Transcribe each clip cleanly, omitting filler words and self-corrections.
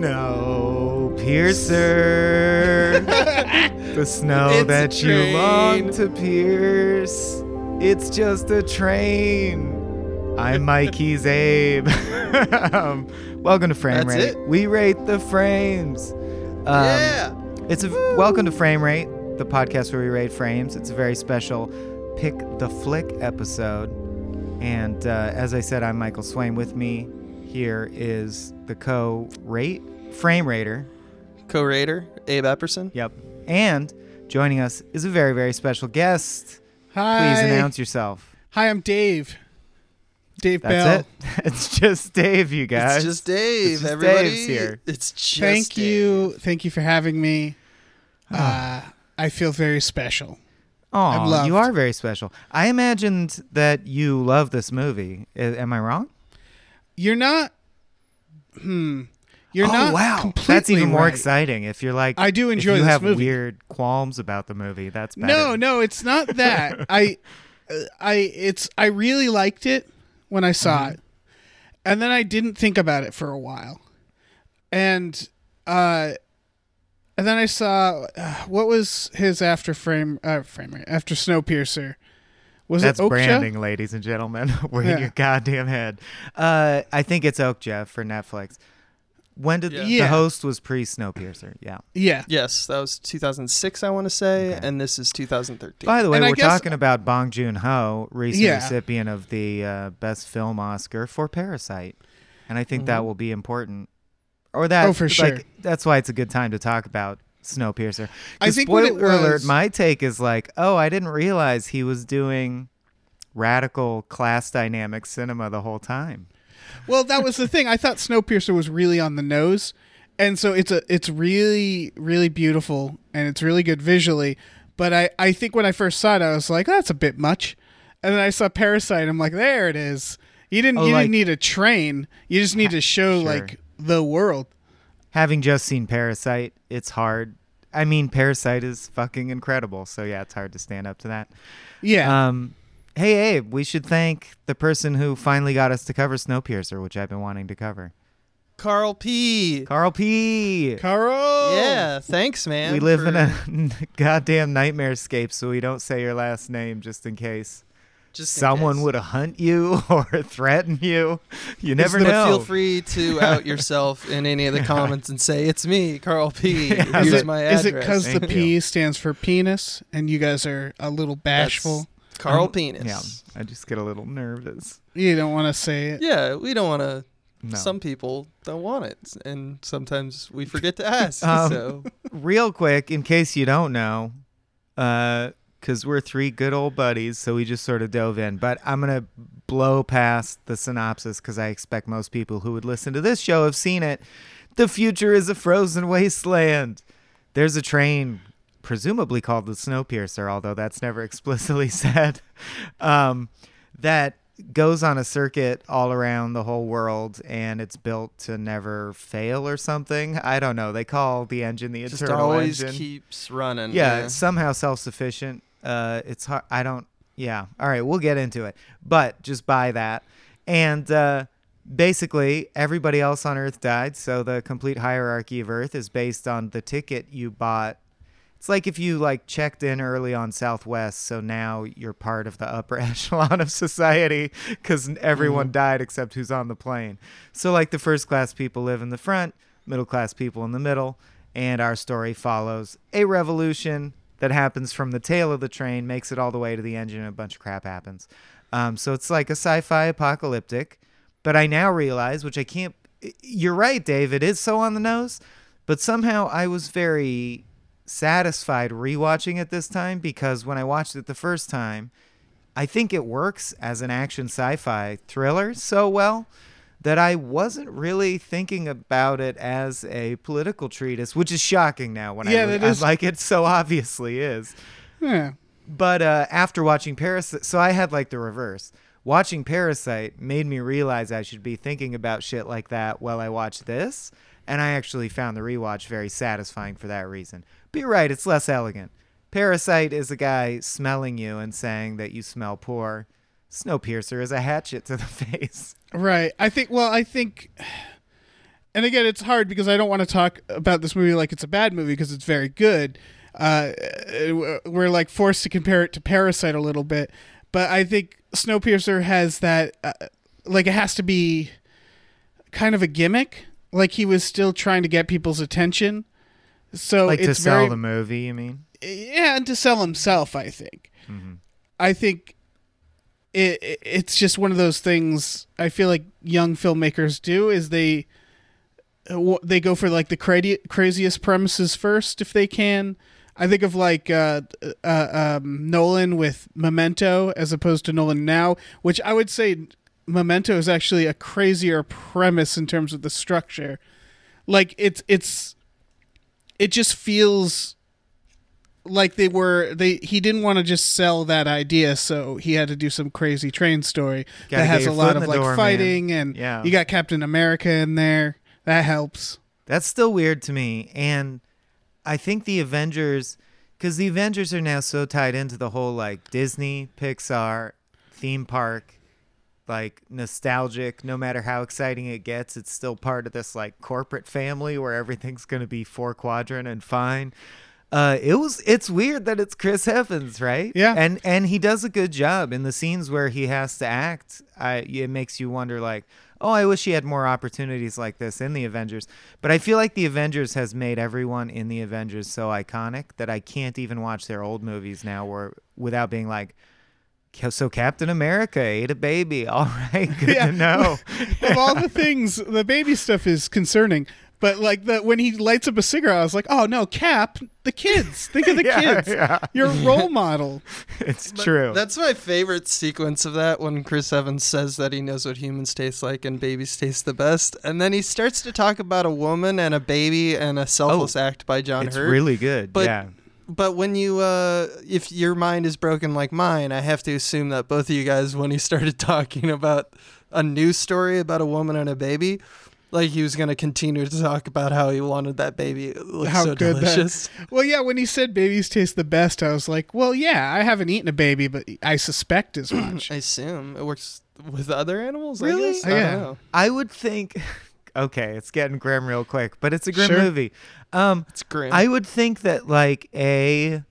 Snowpiercer. The snow it's that you long to pierce. It's just a train. I'm Mikey's Abe. Welcome to Frame Rate. That's it. We rate the frames. Yeah. It's a welcome to Frame Rate, the podcast where we rate frames. It's a very special Pick the Flick episode. And as I said, I'm Michael Swain. With me here is the co-rater, Abe Epperson. Yep. And joining us is a very, very special guest. Hi. Please announce yourself. Hi, I'm Dave. Dave That's Bell. It. It's just Dave, you guys. It's just Dave. It's just everybody. Dave's here. It's just Thank Dave. You. Thank you for having me. I feel very special. Oh, you are very special. I imagined that you love this movie. Am I wrong? You're not. You're not. Wow, completely that's even more right. exciting. If you're like, I do enjoy. If you this have movie. Weird qualms about the movie. That's better. No, it's not that. I really liked it when I saw it, and then I didn't think about it for a while, and then I saw what was his after frame rate after Snowpiercer. Was That's it Okja? Branding, ladies and gentlemen. We're in your goddamn head. I think it's Okja for Netflix. When did the host was pre-Snowpiercer? Yeah. Yes, that was 2006, I want to say, and this is 2013. By the way, we're talking about Bong Joon-ho, recent recipient of the Best Film Oscar for Parasite, and I think that will be important. Or that, for sure. Like, that's why it's a good time to talk about Snowpiercer. I think spoiler alert, my take is like, I didn't realize he was doing radical class dynamic cinema the whole time. Well, that was the thing. I thought Snowpiercer was really on the nose, and so it's really, really beautiful, and it's really good visually. But I think when I first saw it, I was like, that's a bit much. And then I saw Parasite, and I'm like, there it is. You didn't need a train. You just need to show like the world. Having just seen Parasite, it's hard. I mean, Parasite is fucking incredible. So yeah, it's hard to stand up to that. Yeah. Hey, Abe, we should thank the person who finally got us to cover Snowpiercer, which I've been wanting to cover. Carl P. Carl. Yeah, thanks, man. We live in a goddamn nightmarescape, so we don't say your last name just in case. Just someone would hunt you or threaten you. You never know. Feel free to out yourself in any of the comments and say, it's me, Carl P. Here's my address. Is it because the P stands for penis and you guys are a little bashful? That's Carl Penis. Yeah, I just get a little nervous. You don't want to say it. Yeah, we don't want to. No. Some people don't want it. And sometimes we forget to ask. Real quick, in case you don't know, because we're three good old buddies, so we just sort of dove in. But I'm going to blow past the synopsis because I expect most people who would listen to this show have seen it. The future is a frozen wasteland. There's a train, presumably called the Snowpiercer, although that's never explicitly said, that goes on a circuit all around the whole world, and it's built to never fail or something. I don't know. They call the engine the Eternal Engine. Just always keeps running. Yeah, it's somehow self-sufficient. It's hard. I don't. Yeah. All right. We'll get into it, but just buy that. And basically everybody else on Earth died. So the complete hierarchy of Earth is based on the ticket you bought. It's like if you like checked in early on Southwest. So now you're part of the upper echelon of society because everyone died except who's on the plane. So like the first class people live in the front, middle class people in the middle. And our story follows a revolution that happens from the tail of the train, makes it all the way to the engine, and a bunch of crap happens. So it's like a sci-fi apocalyptic. But I now realize, which I can't... You're right, Dave. It is so on the nose. But somehow I was very satisfied rewatching it this time because when I watched it the first time, I think it works as an action sci-fi thriller so well that I wasn't really thinking about it as a political treatise, which is shocking now when I like it so obviously is. Yeah. But after watching Parasite, so I had like the reverse. Watching Parasite made me realize I should be thinking about shit like that while I watch this, and I actually found the rewatch very satisfying for that reason. But you're right, it's less elegant. Parasite is a guy smelling you and saying that you smell poor. Snowpiercer is a hatchet to the face. Right. I think and again, it's hard because I don't want to talk about this movie like it's a bad movie because it's very good. We're like forced to compare it to Parasite a little bit, but I think Snowpiercer has that, like it has to be kind of a gimmick. Like he was still trying to get people's attention. So like it's to sell the movie, you mean? Yeah, and to sell himself, I think. Mm-hmm. I think it's just one of those things I feel like young filmmakers do is they go for like the craziest premises first if they can. I think of like Nolan with Memento as opposed to Nolan now, which I would say Memento is actually a crazier premise in terms of the structure. Like it just feels like he didn't want to just sell that idea, so he had to do some crazy train story that has a lot of like fighting, and yeah, you got Captain America in there. That helps. That's still weird to me, and I think the Avengers, because the Avengers are now so tied into the whole like Disney, Pixar, theme park, like nostalgic, no matter how exciting it gets, it's still part of this like corporate family where everything's going to be 4 quadrant and fine. It's weird that it's Chris Evans, right? Yeah. And he does a good job in the scenes where he has to act. It makes you wonder like, oh, I wish he had more opportunities like this in the Avengers. But I feel like the Avengers has made everyone in the Avengers so iconic that I can't even watch their old movies now without being like, so Captain America ate a baby. All right. Good to know. Of all the things, the baby stuff is concerning. But like when he lights up a cigarette, I was like, oh no, Cap, the kids. Think of the kids. Yeah. Your role model. It's true. That's my favorite sequence of that, when Chris Evans says that he knows what humans taste like and babies taste the best. And then he starts to talk about a woman and a baby and a selfless act by John Hurt. It's really good. But when you, if your mind is broken like mine, I have to assume that both of you guys, when he started talking about a news story about a woman and a baby, like he was going to continue to talk about how he wanted that baby. It looked so delicious. Well, yeah, when he said babies taste the best, I was like, well, yeah, I haven't eaten a baby, but I suspect as much. I assume it works with other animals. Really? I guess? I don't know. I would think. Okay, it's getting grim real quick, but it's a grim movie. It's grim. I would think that like a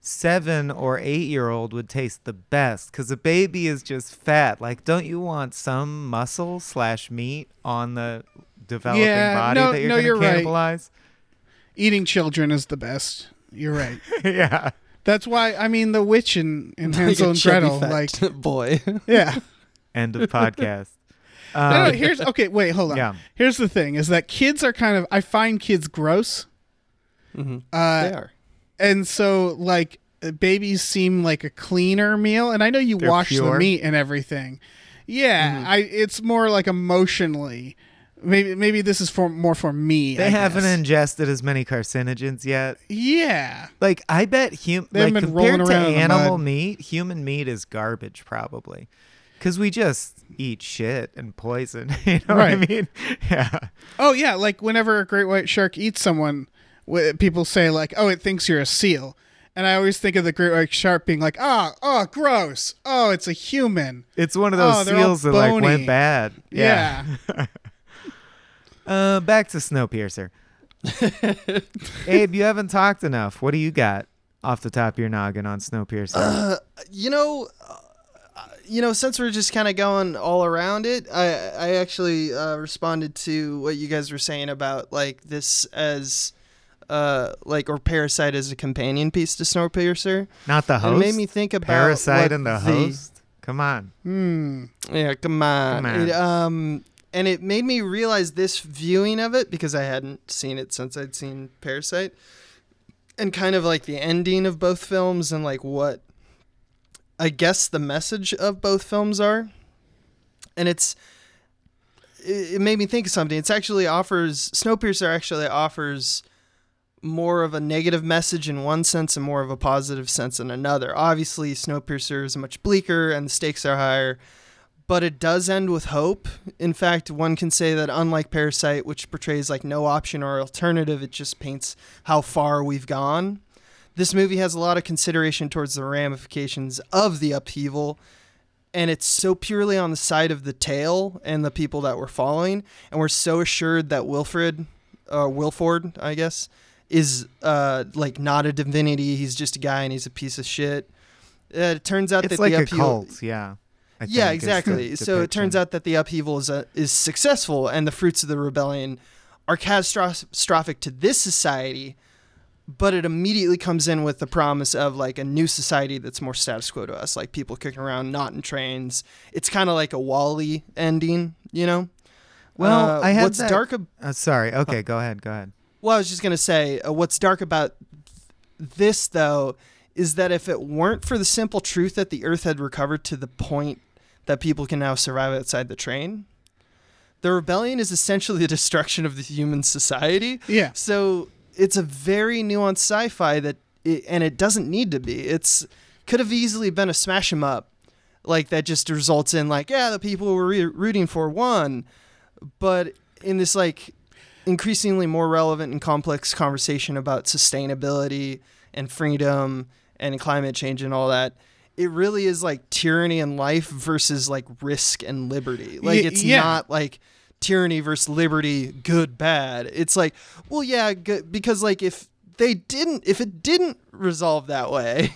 7 or 8 year old would taste the best, because a baby is just fat. Like, don't you want some muscle / meat on the developing body that you're going to cannibalize? Right. Eating children is the best. You're right. Yeah. That's why, I mean, the witch in Hansel and Gretel. Like, boy. Yeah. End of podcast. No, wait, hold on. Yeah. Here's the thing is that kids are kind of, I find kids gross. Mm-hmm. They are. And so like babies seem like a cleaner meal. And I know they're wash pure. The meat and everything. Yeah. Mm-hmm. It's more like emotionally, maybe this is more for me. They haven't ingested as many carcinogens yet. Yeah. Like I bet compared to animal meat, human meat is garbage probably. Because we just eat shit and poison, you know right. what I mean? Yeah. Oh, yeah, like whenever a great white shark eats someone, people say like, oh, it thinks you're a seal. And I always think of the great white shark being like, oh, gross. Oh, it's a human. It's one of those seals that like went bad. Yeah. Back to Snowpiercer. Abe, you haven't talked enough. What do you got off the top of your noggin on Snowpiercer? Since we're just kind of going all around it, I actually responded to what you guys were saying about like this as or Parasite as a companion piece to Snowpiercer. Not the host. And it made me think about Parasite and the host. Come on. Yeah, come on. And it made me realize this viewing of it, because I hadn't seen it since I'd seen Parasite, and kind of like the ending of both films and like what I guess the message of both films are, and it made me think of something. Snowpiercer actually offers more of a negative message in one sense and more of a positive sense in another. Obviously, Snowpiercer is much bleaker and the stakes are higher, but it does end with hope. In fact, one can say that unlike Parasite, which portrays like no option or alternative, it just paints how far we've gone. This movie has a lot of consideration towards the ramifications of the upheaval and it's so purely on the side of the tale and the people that we're following, and we're so assured that Wilford, I guess, is like not a divinity. He's just a guy and he's a piece of shit. It turns out it's that like the upheaval, cult, yeah. Yeah, exactly. So it turns out that the upheaval is successful, and the fruits of the rebellion are catastrophic to this society, but it immediately comes in with the promise of like a new society that's more status quo to us, like people kicking around, not in trains. It's kind of like a WALL-E ending, you know? Well, I had what's that... dark. Sorry. Okay, go ahead. Well, I was just going to say, what's dark about this, though, is that if it weren't for the simple truth that the Earth had recovered to the point that people can now survive outside the train, the rebellion is essentially the destruction of the human society. Yeah. So it's a very nuanced sci-fi and it doesn't need to be. It's could have easily been a smash 'em up, like that just results in like, yeah, the people we're rooting for won, but in this like increasingly more relevant and complex conversation about sustainability and freedom and climate change and all that, it really is like tyranny and life versus like risk and liberty. Like it's not like tyranny versus liberty, good, bad. It's like, well, yeah, good, because like if it didn't resolve that way,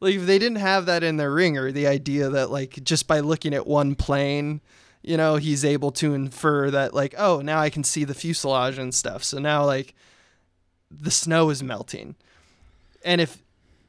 like if they didn't have that in their ringer, the idea that like just by looking at one plane, you know, he's able to infer that like, oh, now I can see the fuselage and stuff. So now like the snow is melting. And if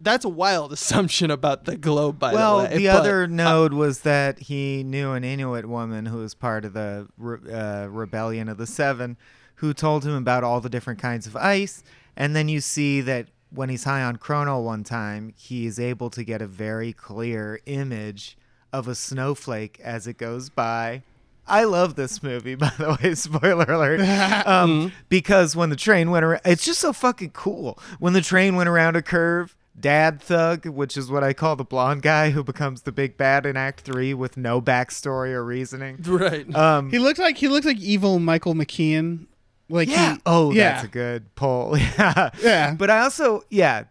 that's a wild assumption about the globe, by the way. Well, the other node was that he knew an Inuit woman who was part of the Rebellion of the Seven, who told him about all the different kinds of ice. And then you see that when he's high on Krono one time, he is able to get a very clear image of a snowflake as it goes by. I love this movie, by the way. Spoiler alert. Because when the train went around, it's just so fucking cool. When the train went around a curve, Dad Thug, which is what I call the blonde guy who becomes the big bad in Act 3 with no backstory or reasoning. Right. He looked like evil Michael McKean. Like yeah. That's a good pull. Yeah. Yeah. But I also, I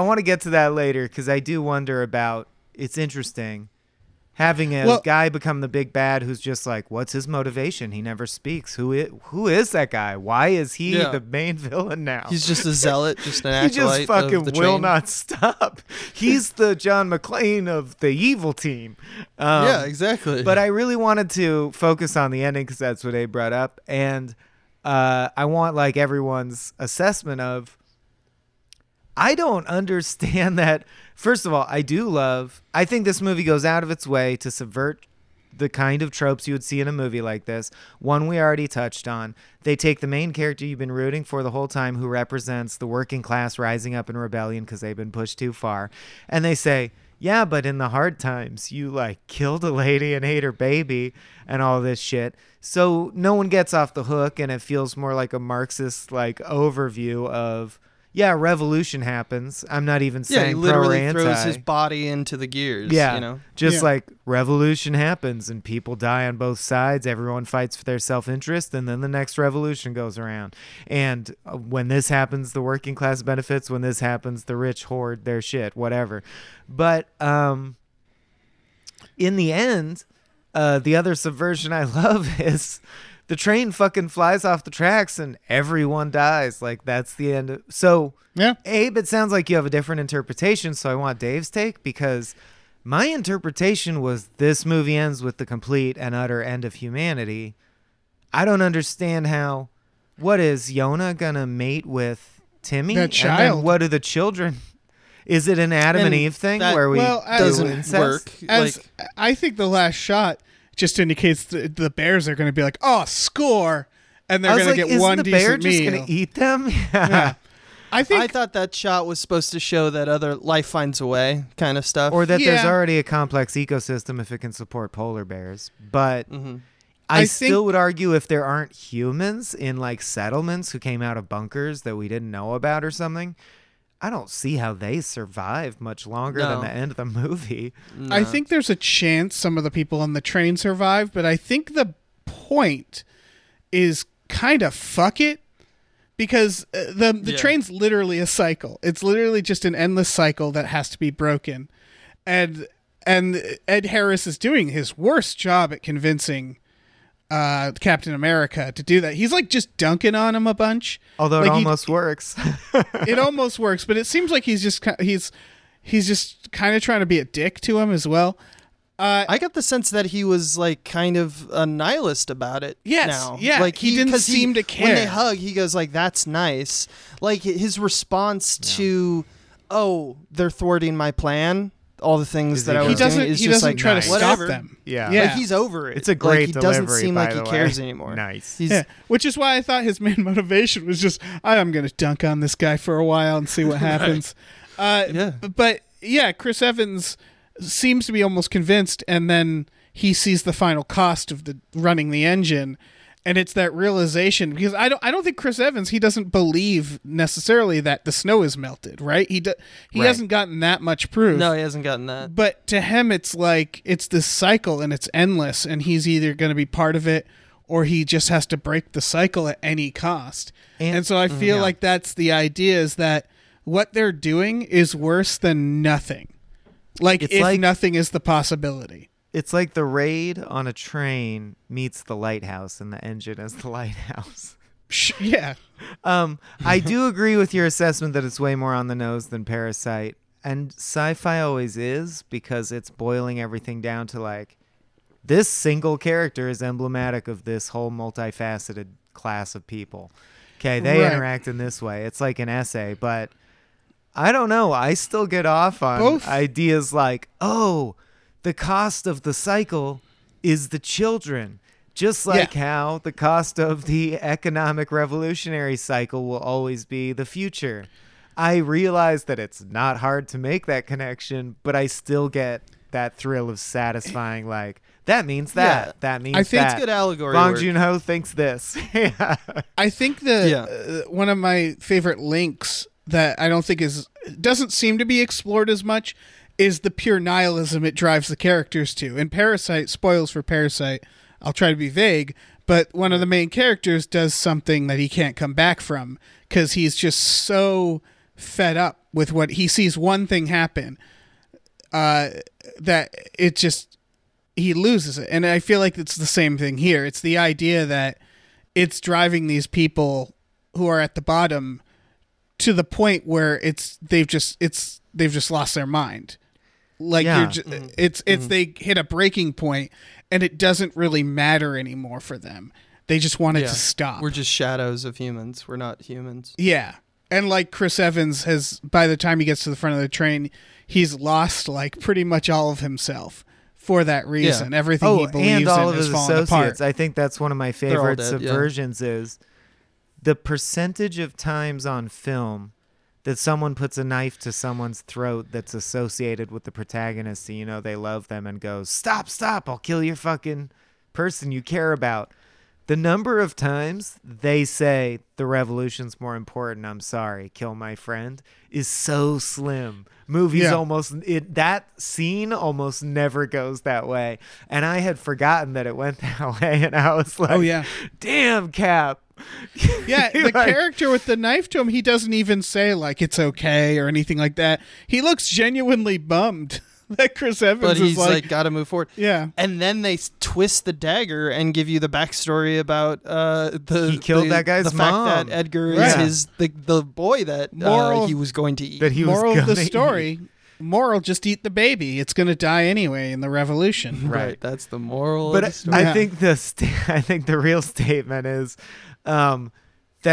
want to get to that later because I do wonder about. It's interesting. Having a guy become the big bad who's just like, what's his motivation? He never speaks. Who is that guy? Why is he the main villain now? He's just a zealot, just an acolyte. He just fucking will not stop. He's the John McClane of the evil team. Yeah, exactly. But I really wanted to focus on the ending because that's what Abe brought up. And I want like everyone's assessment of, I don't understand that. First of all, I think this movie goes out of its way to subvert the kind of tropes you would see in a movie like this. One we already touched on. They take the main character you've been rooting for the whole time, who represents the working class rising up in rebellion because they've been pushed too far. And they say, yeah, but in the hard times, you like killed a lady and ate her baby and all this shit. So no one gets off the hook, and it feels more like a Marxist like overview of... Yeah, revolution happens. I'm not even saying he literally pro or anti. Throws his body into the gears. Yeah, you know? Like revolution happens and people die on both sides. Everyone fights for their self-interest, and then the next revolution goes around. And when this happens, the working class benefits. When this happens, the rich hoard their shit, whatever. But in the end, the other subversion I love is... The train fucking flies off the tracks and everyone dies. Like, that's the end. Abe, it sounds like you have a different interpretation, so I want Dave's take, because my interpretation was this movie ends with the complete and utter end of humanity. I don't understand how... What is Yona going to mate with Timmy? That child. And then what are the children... Is it an Adam and Eve thing where we... Well, doesn't work. I think the last shot... just indicates the bears are going to be like, oh, score, and they're going to get one decent meal. Is the bear just going to eat them? Yeah. I thought that shot was supposed to show that other life finds a way kind of stuff, or that there's already a complex ecosystem if it can support polar bears. But I still would argue if there aren't humans in like settlements who came out of bunkers that we didn't know about or something. I don't see how they survive much longer than the end of the movie. No. I think there's a chance some of the people on the train survive, but I think the point is kind of fuck it, because the train's literally a cycle. It's literally just an endless cycle that has to be broken. And And Ed Harris is doing his worst job at convincing Captain America to do that. He's like just dunking on him a bunch. Although like it almost works. It almost works, but it seems like he's just kind of trying to be a dick to him as well. I got the sense that he was like kind of a nihilist about it. Yes, now. Yeah. Like he didn't seem to care. When they hug, he goes like, "That's nice." Like his response to, "Oh, they're thwarting my plan." All the things that I was doing is just like, try to stop them. Yeah. Like he's over it. It's a great delivery, he doesn't seem like he cares anymore. Nice. Yeah. Which is why I thought his main motivation was just, I'm going to dunk on this guy for a while and see what happens. But yeah, Chris Evans seems to be almost convinced. And then he sees the final cost of running the engine. And it's that realization, because I don't think Chris Evans, he doesn't believe necessarily that the snow is melted, right? He hasn't gotten that much proof. No, he hasn't gotten that. But to him, it's like, it's this cycle and it's endless, and he's either going to be part of it or he just has to break the cycle at any cost. And so I feel like that's the idea, is that what they're doing is worse than nothing. Like it's if like, nothing is the possibility. It's like the raid on a train meets the lighthouse, and the engine is the lighthouse. Yeah. I do agree with your assessment that it's way more on the nose than Parasite. And sci-fi always is, because it's boiling everything down to like, this single character is emblematic of this whole multifaceted class of people. Okay, they interact in this way. It's like an essay, but I don't know. I still get off on ideas like, the cost of the cycle is the children, just like how the cost of the economic revolutionary cycle will always be the future. I realize that it's not hard to make that connection, but I still get that thrill of satisfying, like, that means that. That means that. I think it's good allegory. Bong Joon-ho thinks this. I think that one of my favorite links that I don't think doesn't seem to be explored as much is the pure nihilism it drives the characters to. In Parasite, spoils for Parasite, I'll try to be vague, but one of the main characters does something that he can't come back from because he's just so fed up with what he sees. One thing happen that it just, he loses it. And I feel like it's the same thing here. It's the idea that it's driving these people who are at the bottom to the point where they've just lost their mind. Like they hit a breaking point, and it doesn't really matter anymore for them. They just want it to stop. We're just shadows of humans. We're not humans. Yeah. And like Chris Evans has, by the time he gets to the front of the train, he's lost like pretty much all of himself for that reason. Yeah. Everything he believes in has fallen apart. I think that's one of my favorite subversions is the percentage of times on film that someone puts a knife to someone's throat that's associated with the protagonist, so you know they love them, and goes, "Stop, stop, I'll kill your fucking person you care about." The number of times they say, "The revolution's more important, I'm sorry, kill my friend," is so slim. Movies that scene almost never goes that way. And I had forgotten that it went that way, and I was like, damn, Cap. Yeah, the character with the knife to him, he doesn't even say like it's okay or anything like that. He looks genuinely bummed that Chris Evans but he's is like gotta move forward. Yeah. And then they twist the dagger and give you the backstory about he killed that guy's mom. The fact that Edgar is his the boy that he was going to eat. Moral, just eat the baby. It's going to die anyway in the revolution. Right. That's the moral of the story. I think I think the real statement is I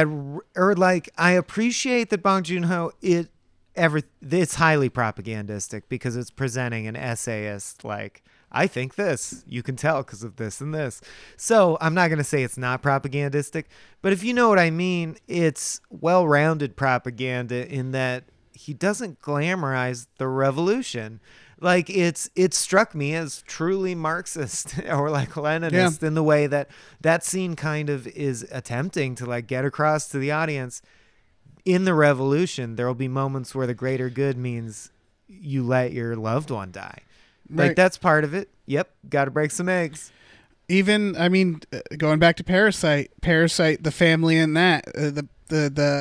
appreciate that Bong Joon-ho it's highly propagandistic because it's presenting an essayist like, I think this, you can tell because of this and this. So I'm not going to say it's not propagandistic, but if you know what I mean, it's well-rounded propaganda in that he doesn't glamorize the revolution. Like it struck me as truly Marxist or like Leninist in the way that scene kind of is attempting to like get across to the audience. In the revolution, there'll be moments where the greater good means you let your loved one die. Right. Like that's part of it. Yep. Got to break some eggs. Even, I mean, going back to Parasite, the family in that, the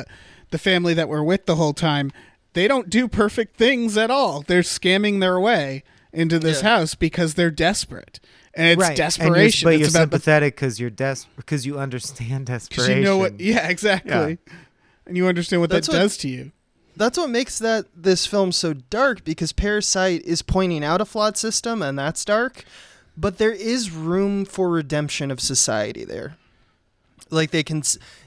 family that we're with the whole time, they don't do perfect things at all. They're scamming their way into this house because they're desperate. And it's desperation. And it's sympathetic because you're desperate, because you understand desperation. You know what, exactly. Yeah. And you understand what that does to you. That's what makes this film so dark, because Parasite is pointing out a flawed system, and that's dark. But there is room for redemption of society there. Like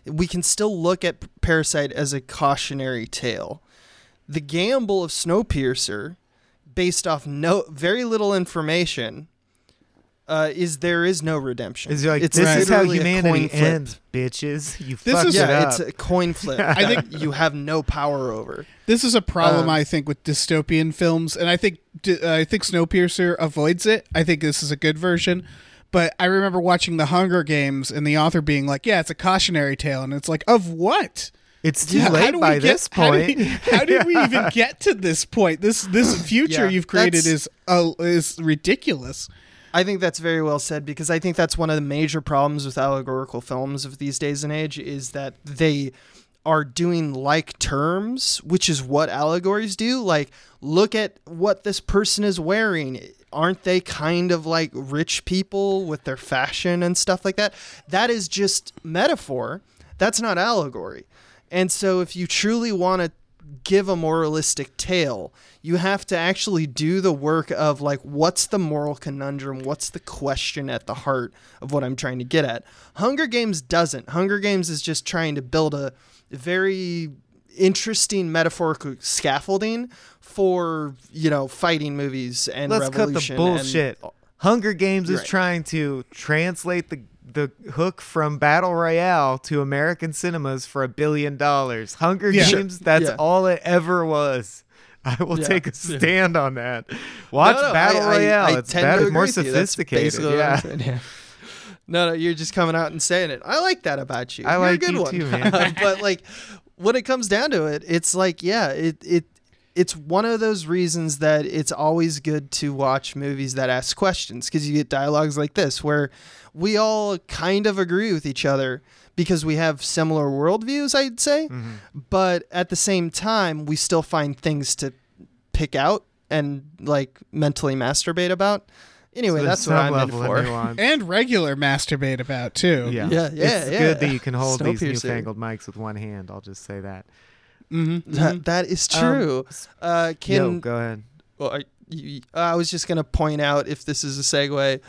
we can still look at Parasite as a cautionary tale. The gamble of Snowpiercer, based off very little information, is no redemption. It's like, this is how humanity ends, bitches. It's a coin flip. I think you have no power over. This is a problem, I think, with dystopian films, and I think Snowpiercer avoids it. I think this is a good version. But I remember watching The Hunger Games and the author being like, yeah, it's a cautionary tale. And it's like, of what? It's too late by this point. How did we even get to this point? This future you've created is ridiculous. I think that's very well said, because I think that's one of the major problems with allegorical films of these days and age is that they are doing like terms, which is what allegories do. Like, look at what this person is wearing. Aren't they kind of like rich people with their fashion and stuff like that? That is just metaphor. That's not allegory. And so if you truly want to give a moralistic tale, you have to actually do the work of like, what's the moral conundrum? What's the question at the heart of what I'm trying to get at? Hunger Games doesn't. Hunger Games is just trying to build a very interesting metaphorical scaffolding for, fighting movies and revolution. Let's cut the bullshit. Hunger Games is trying to translate the hook from Battle Royale to American cinemas for $1 billion. Hunger Games, that's all it ever was. I will take a stand on that. Watch Battle Royale. I it's better, more sophisticated. Yeah. No, you're just coming out and saying it. I like that about you. You're like a good one too, man. But like, when it comes down to it, it's like, it's one of those reasons that it's always good to watch movies that ask questions, because you get dialogues like this where we all kind of agree with each other because we have similar worldviews, I'd say. Mm-hmm. But at the same time, we still find things to pick out and like mentally masturbate about. Anyway, that's what I'm in for. And regular masturbate about, too. Yeah. It's good that you can hold these newfangled mics with one hand. I'll just say that. Mm-hmm. That is true. Go ahead. Well, I was just going to point out, if this is a segue,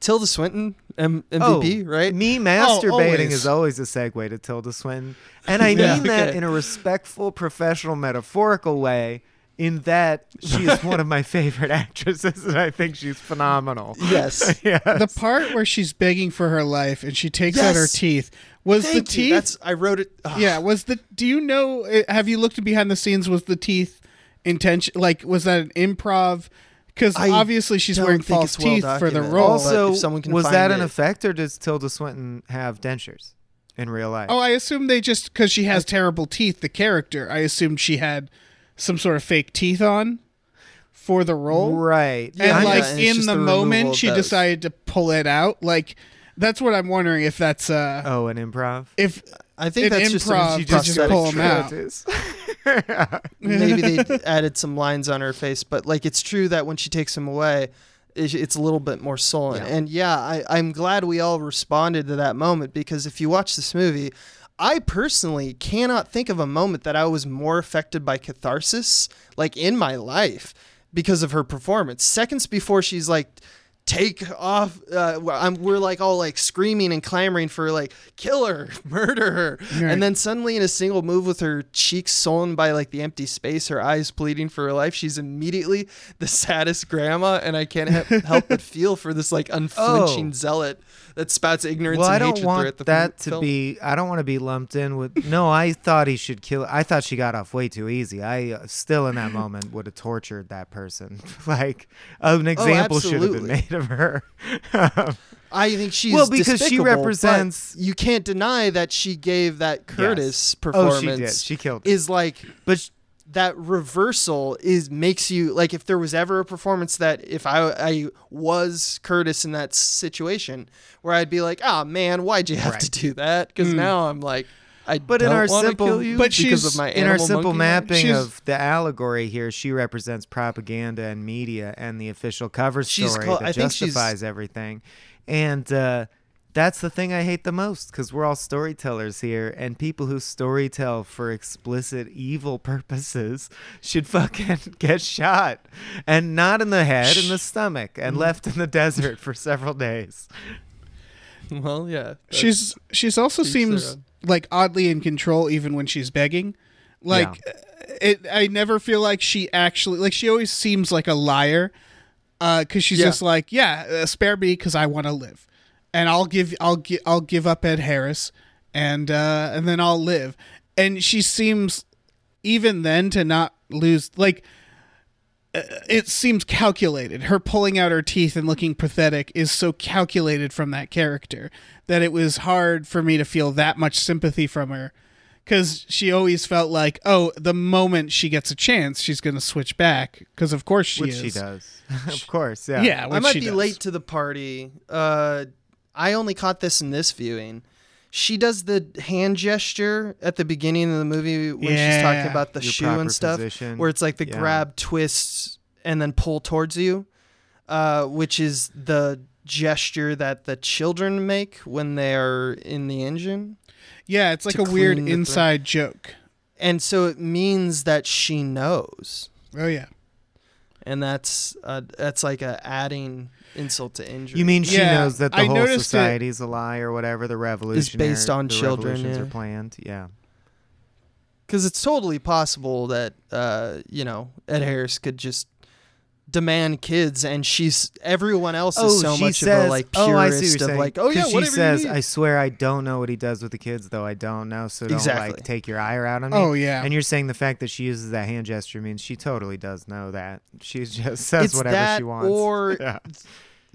Tilda Swinton, MVP, right? Me masturbating is always a segue to Tilda Swinton. And I mean that in a respectful, professional, metaphorical way, in that she is one of my favorite actresses, and I think she's phenomenal. Yes. The part where she's begging for her life and she takes out her teeth was the teeth. I wrote it. Ugh. Yeah. Do you know? Have you looked behind the scenes? Was the teeth intention? Like, was that an improv? Because obviously she's wearing false teeth for the role. Also, was that an effect, or does Tilda Swinton have dentures in real life? Oh, I assume they just, because she has terrible teeth. The character, I assumed she had some sort of fake teeth on for the role. Right. Yeah, and like, and in the moment she decided to pull it out. Like, that's what I'm wondering, if that's an improv. If I think that's improv, just pull them out. Maybe they added some lines on her face, but like, it's true that when she takes them away, it's a little bit more sullen. Yeah. And I'm glad we all responded to that moment, because if you watch this movie, I personally cannot think of a moment that I was more affected by catharsis, like, in my life, because of her performance. Seconds before she's like, take off, we're like all like screaming and clamoring for like, kill her, murder her. Right. And then suddenly, in a single move, with her cheeks sullen by like the empty space, her eyes pleading for her life, she's immediately the saddest grandma. And I can't help but feel for this like unflinching zealot that spouts ignorance and hatred throughout the film. I don't want to be lumped in with, no, I thought he should kill. I thought she got off way too easy. I still in that moment would have tortured that person. Like, an example should have been made of her. I think she's because she represents. You can't deny that she gave that Curtis performance. Oh, she did. She killed. Is like, but. That reversal makes you like, if there was ever a performance that, if I was Curtis in that situation, where I'd be like, oh man, why'd you have to do that? Because now I'm like, But in our simple mapping of the allegory here, she represents propaganda and media and the official cover story that justifies everything. And that's the thing I hate the most, because we're all storytellers here, and people who storytell for explicit evil purposes should fucking get shot, and not in the head, in the stomach, and left in the desert for several days. Well, yeah. She's also seems like oddly in control even when she's begging. Like, I never feel like she actually, like, she always seems like a liar, because she's just like, spare me because I want to live. And I'll give up Ed Harris, and then I'll live. And she seems, even then, to not lose. Like, it seems calculated. Her pulling out her teeth and looking pathetic is so calculated from that character that it was hard for me to feel that much sympathy from her, because she always felt like, oh, the moment she gets a chance, she's going to switch back, because of course she is. Which she does. Of course, yeah. Yeah, I might be late to the party. I only caught this in this viewing. She does the hand gesture at the beginning of the movie when she's talking about the shoe and stuff, where it's like the grab, twist, and then pull towards you, which is the gesture that the children make when they're in the engine. Yeah, it's like a weird inside joke. And so it means that she knows. Oh, yeah. And that's like a adding insult to injury. You mean she knows that the whole society's a lie or whatever? The revolution is based on children. Revolutions are planned. Yeah. Because it's totally possible that Ed Harris could just demand kids, and she's everyone else is so much of a like purist of like, oh yeah, whatever she says. I swear I don't know what he does with the kids, though. I don't know, so don't like take your ire out on me. Oh yeah. And you're saying the fact that she uses that hand gesture means she totally does know that. She just says it's whatever that she wants. Or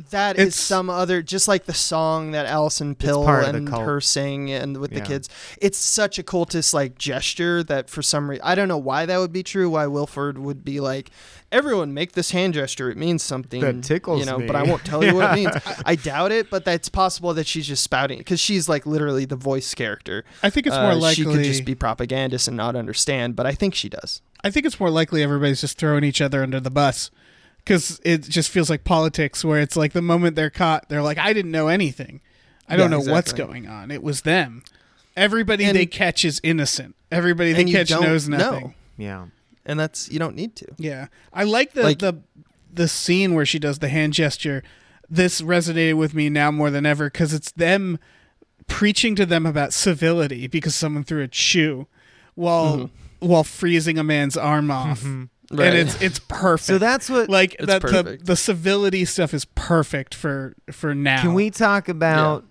that it's, is some other, just like the song that Alison Pill and her sang and with the kids. It's such a cultist like gesture that for some reason I don't know why that would be true. Why Wilford would be like, everyone make this hand gesture. It means something that tickles me. But I won't tell you what it means. I doubt it, but that's possible that she's just spouting because she's like literally the voice character. I think it's more likely she could just be propagandist and not understand, but I think she does. I think it's more likely everybody's just throwing each other under the bus because it just feels like politics where it's like the moment they're caught, they're like, I didn't know anything. I don't know what's going on. It was them. Everybody they catch is innocent. Everybody they catch knows nothing. Yeah. And that's, you don't need to. Yeah. I like the scene where she does the hand gesture. This resonated with me now more than ever because it's them preaching to them about civility because someone threw a shoe while freezing a man's arm off. Mm-hmm. Right. And it's perfect. So that's what like that the civility stuff is perfect for now. Can we talk about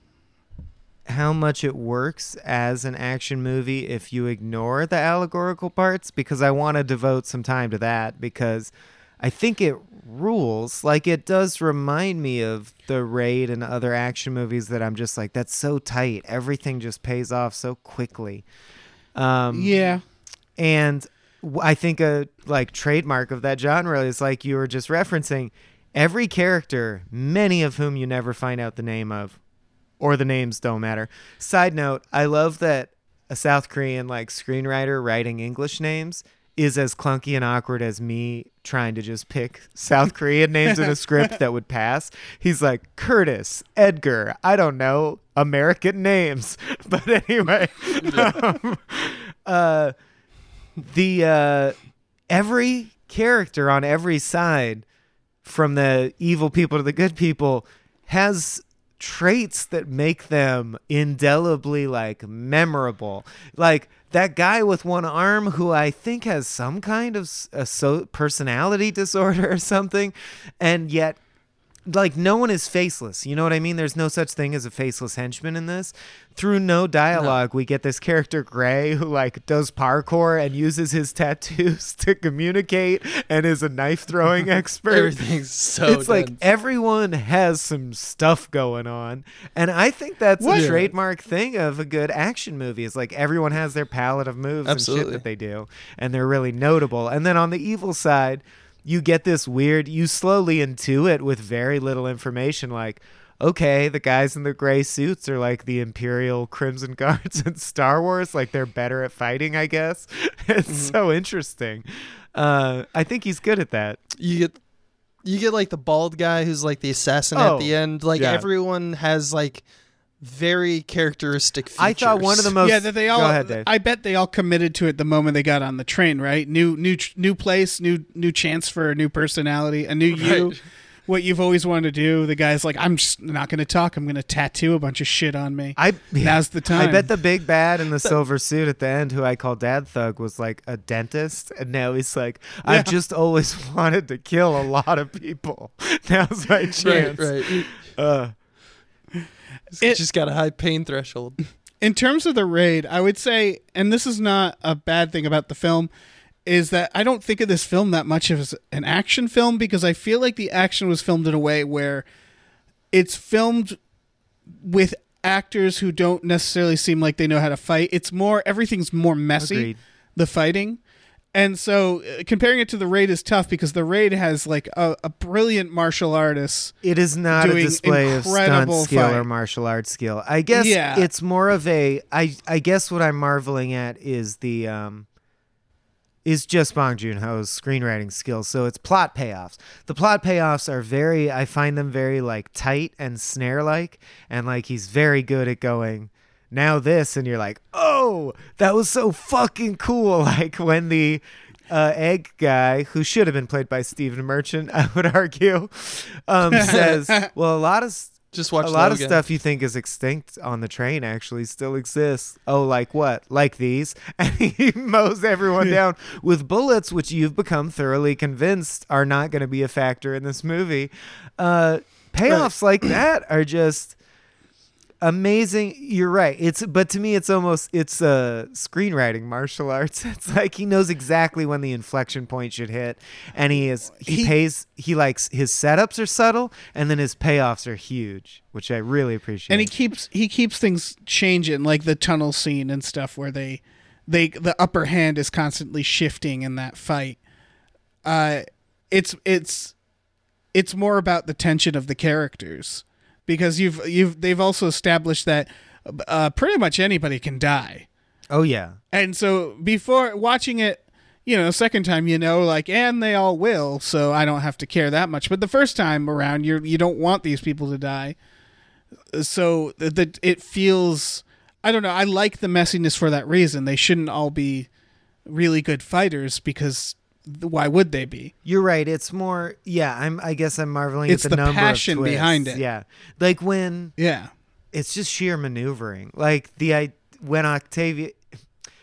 how much it works as an action movie if you ignore the allegorical parts? Because I want to devote some time to that because I think it rules. Like, it does remind me of The Raid and other action movies that I'm just like, that's so tight. Everything just pays off so quickly. And I think a like trademark of that genre is like you were just referencing every character, many of whom you never find out the name of. Or the names don't matter. Side note, I love that a South Korean like screenwriter writing English names is as clunky and awkward as me trying to just pick South Korean names in a script that would pass. He's like, Curtis, Edgar, I don't know, American names. But anyway, every character on every side, from the evil people to the good people, has traits that make them indelibly like memorable. Like that guy with one arm who I think has some kind of personality disorder or something, and yet like no one is faceless. You know what I mean? There's no such thing as a faceless henchman in this. Through no dialogue, we get this character Gray who like does parkour and uses his tattoos to communicate and is a knife throwing expert. Everything's so it's dense. Like everyone has some stuff going on, and I think that's a trademark thing of a good action movie. It's like everyone has their palette of moves and shit that they do, and they're really notable. And then on the evil side, you get this weird, you slowly intuit with very little information, like, okay, the guys in the gray suits are like the Imperial Crimson Guards in Star Wars. Like, they're better at fighting, I guess. It's so interesting. I think he's good at that. You get like the bald guy who's like the assassin at the end. Like, everyone has like very characteristic features. I thought one of the most. Yeah, that they all. Go ahead, Dave. I bet they all committed to it the moment they got on the train. Right? New place, new chance for a new personality, a new you. What you've always wanted to do. The guy's like, I'm just not going to talk. I'm going to tattoo a bunch of shit on me. Now's the time. I bet the big bad in the silver suit at the end, who I call Dad Thug, was like a dentist. And now he's like, I've just always wanted to kill a lot of people. Now's my chance. Right. It's just got a high pain threshold. In terms of The Raid, I would say, and this is not a bad thing about the film, is that I don't think of this film that much as an action film, because I feel like the action was filmed in a way where it's filmed with actors who don't necessarily seem like they know how to fight. Everything's more messy, the fighting. And so comparing it to The Raid is tough, because The Raid has like a brilliant martial artist. It is not a display of stunt skill or martial arts skill. I guess it's more of I guess what I'm marveling at is the, is just Bong Joon-ho's screenwriting skills. So it's plot payoffs. The plot payoffs are I find them very like tight and snare-like, and like he's very good at going, now this, and you're like, oh, that was so fucking cool. Like when the egg guy, who should have been played by Stephen Merchant, I would argue, says, well, a lot of stuff you think is extinct on the train actually still exists. Oh, like what? Like these? And he mows everyone down with bullets, which you've become thoroughly convinced are not going to be a factor in this movie. Payoffs like that are just amazing. You're right. But to me, it's screenwriting martial arts. It's like he knows exactly when the inflection point should hit, and he likes his setups are subtle, and then his payoffs are huge, which I really appreciate. And he keeps things changing, like the tunnel scene and stuff, where the upper hand is constantly shifting in that fight. It's more about the tension of the characters. Because they've also established that pretty much anybody can die. Oh yeah. And so before watching it, second time, like, and they all will, so I don't have to care that much. But the first time around, you don't want these people to die. So that it feels, I don't know. I like the messiness for that reason. They shouldn't all be really good fighters, because why would they be? You're right. It's more, I guess I'm marveling at the number of twists. It's the passion behind it. Yeah. Like when... Yeah. It's just sheer maneuvering. Like when Octavia...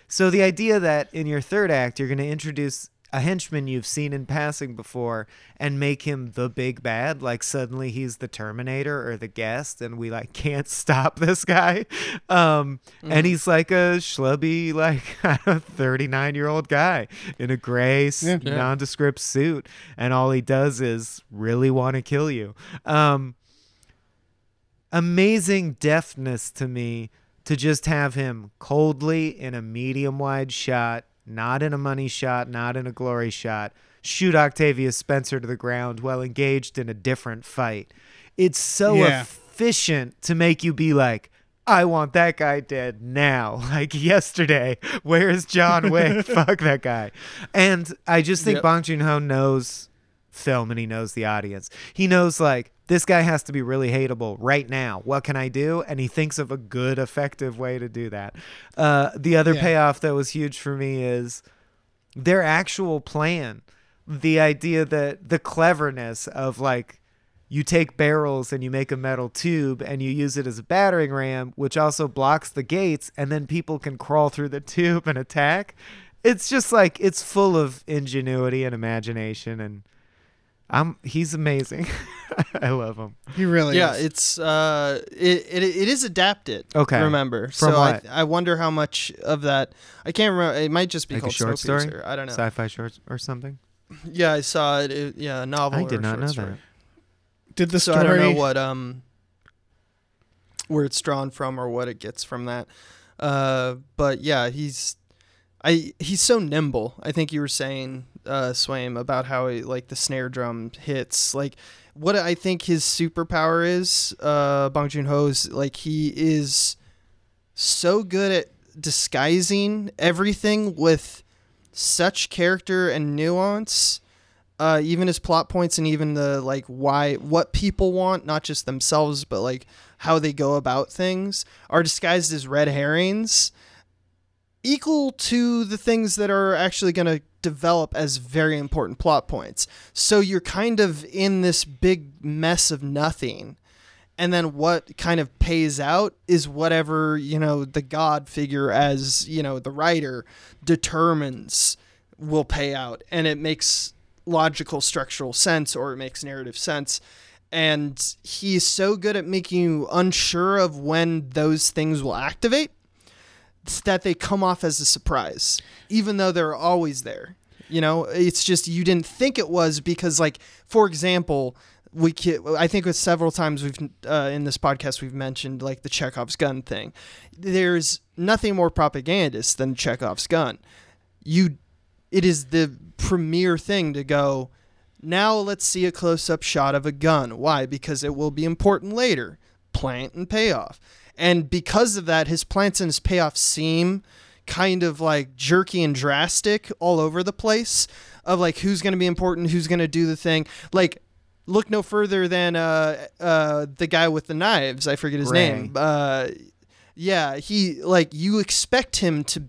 So the idea that in your third act, you're going to introduce a henchman you've seen in passing before and make him the big bad, like suddenly he's the Terminator or the guest, and we like can't stop this guy. And he's like a schlubby, like 39-year-old guy in a gray nondescript suit, and all he does is really want to kill you. Amazing deftness to me to just have him coldly in a medium-wide shot, not in a money shot, not in a glory shot, shoot Octavia Spencer to the ground while engaged in a different fight. It's so efficient to make you be like, I want that guy dead now, like yesterday. Where is John Wick? Fuck that guy. And I just think Bong Joon-ho knows film, and he knows the audience. He knows, like, this guy has to be really hateable right now. What can I do? And he thinks of a good, effective way to do that. The other payoff that was huge for me is their actual plan. The idea that the cleverness of, like, you take barrels and you make a metal tube and you use it as a battering ram, which also blocks the gates, and then people can crawl through the tube and attack. It's just like, it's full of ingenuity and imagination, and he's amazing. I love him. He really is. Yeah, it's it is adapted. Okay. Remember. From so what? I wonder how much of that I can't remember. It might just be like called a short story. I don't know. Sci-fi shorts or something. Yeah, I saw it. A novel. I did not know story. That. Did the story? I don't know what where it's drawn from or what it gets from that. But yeah, he's He's so nimble. I think you were saying, Swaim, about how he, like, the snare drum hits. Like, what I think his superpower is, Bong Joon-ho, is, like, he is so good at disguising everything with such character and nuance, even his plot points, and even the, like, why, what people want, not just themselves, but, like, how they go about things, are disguised as red herrings, equal to the things that are actually going to develop as very important plot points. So you're kind of in this big mess of nothing. And then what kind of pays out is whatever, you know, the God figure, as, you know, the writer determines will pay out. And it makes logical structural sense, or it makes narrative sense. And he's so good at making you unsure of when those things will activate, that they come off as a surprise, even though they're always there. You know, it's just, you didn't think it was, because, like, for example, I think with several times we've in this podcast, we've mentioned, like, the Chekhov's gun thing. There's nothing more propagandist than Chekhov's gun. It is the premier thing to go, now let's see a close-up shot of a gun. Why? Because it will be important later. Plant and payoff. And because of that, his plants and his payoffs seem kind of, like, jerky and drastic all over the place of, like, who's going to be important, who's going to do the thing. Like, look no further than the guy with the knives. I forget his name. Yeah, he, like, you expect him to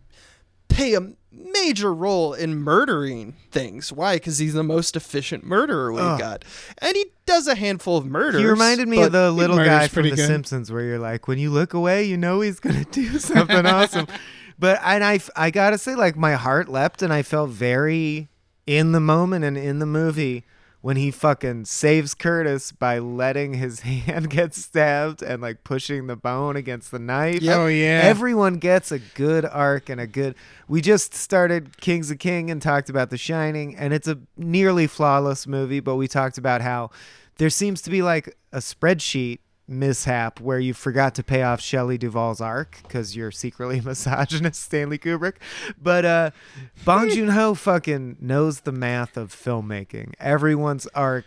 play a major role in murdering things. Why? Because he's the most efficient murderer we've got. And he does a handful of murders. He reminded me of the little guy from The Simpsons, where you're like, when you look away, you know he's going to do something awesome. But I got to say, like, my heart leapt, and I felt very in the moment and in the movie when he fucking saves Curtis by letting his hand get stabbed and, like, pushing the bone against the knife. Yep. Oh, yeah. Everyone gets a good arc and a good... We just started Kings of King and talked about The Shining, and it's a nearly flawless movie, but we talked about how there seems to be, like, a spreadsheet mishap where you forgot to pay off Shelley Duvall's arc because you're secretly misogynist, Stanley Kubrick. But Bong Joon-ho fucking knows the math of filmmaking. Everyone's arc,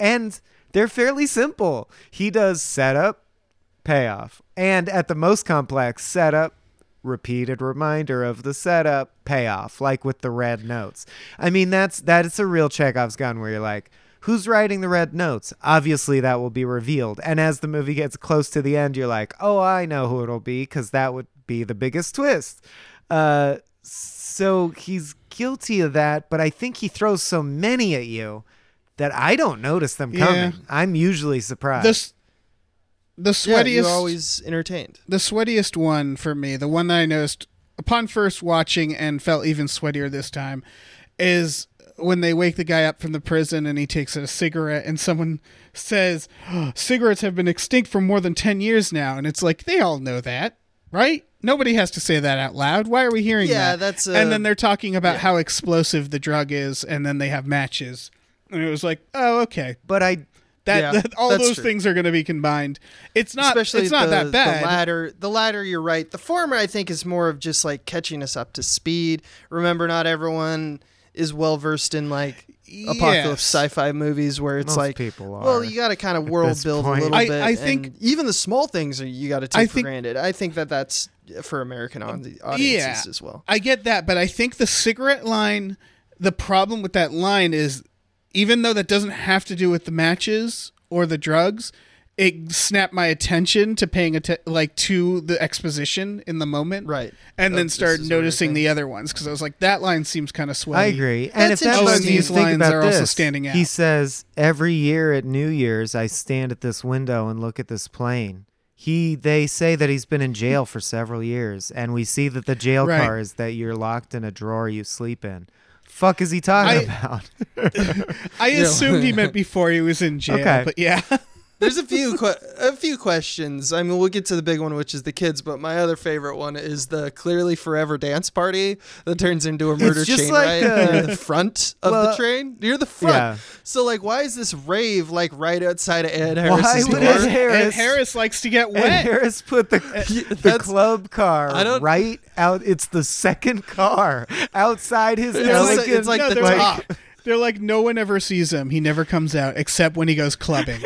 and they're fairly simple. He does setup, payoff, and at the most complex, setup, repeated reminder of the setup, payoff, like with the red notes. I mean, that's a real Chekhov's gun where you're like, who's writing the red notes? Obviously, that will be revealed. And as the movie gets close to the end, you're like, oh, I know who it'll be, because that would be the biggest twist. So he's guilty of that, but I think he throws so many at you that I don't notice them coming. Yeah. I'm usually surprised. The sweatiest... Yeah, you're always entertained. The sweatiest one for me, the one that I noticed upon first watching and felt even sweatier this time, is... when they wake the guy up from the prison and he takes a cigarette and someone says, oh, cigarettes have been extinct for more than 10 years now. And it's like, they all know that, right? Nobody has to say that out loud. Why are we hearing that? That's and then they're talking about how explosive the drug is. And then they have matches. And it was like, oh, okay. But all those things are going to be combined. It's not that bad. The latter, you're right. The former, I think, is more of just like catching us up to speed. Remember, not everyone is well versed in like apocalypse sci-fi movies, where it's most like, people are, well, you got to kind of world build a little bit. I think, and even the small things are, you got to take for granted. I think that's for American audiences as well. I get that, but I think the cigarette line, the problem with that line is, even though that doesn't have to do with the matches or the drugs, it snapped my attention to paying to the exposition in the moment. Right. And then started noticing the other ones. Cause I was like, that line seems kind of sweaty. I agree. And if that was, these lines are also standing out. He says, every year at New Year's, I stand at this window and look at this plane. They say that he's been in jail for several years. And we see that the jail car is that you're locked in a drawer you sleep in. Fuck is he talking about? I assumed he meant before he was in jail, but yeah. There's a few questions. I mean, we'll get to the big one, which is the kids, but my other favorite one is the clearly forever dance party that turns into a murder chain like ride near the front of the train. Near the front. Yeah. So, like, why is this rave, like, right outside of Ed Harris's door? Ed Harris likes to get wet. Ed Harris put the club car right out. It's the second car outside his elegant. It's like the top. They're like, no one ever sees him. He never comes out except when he goes clubbing.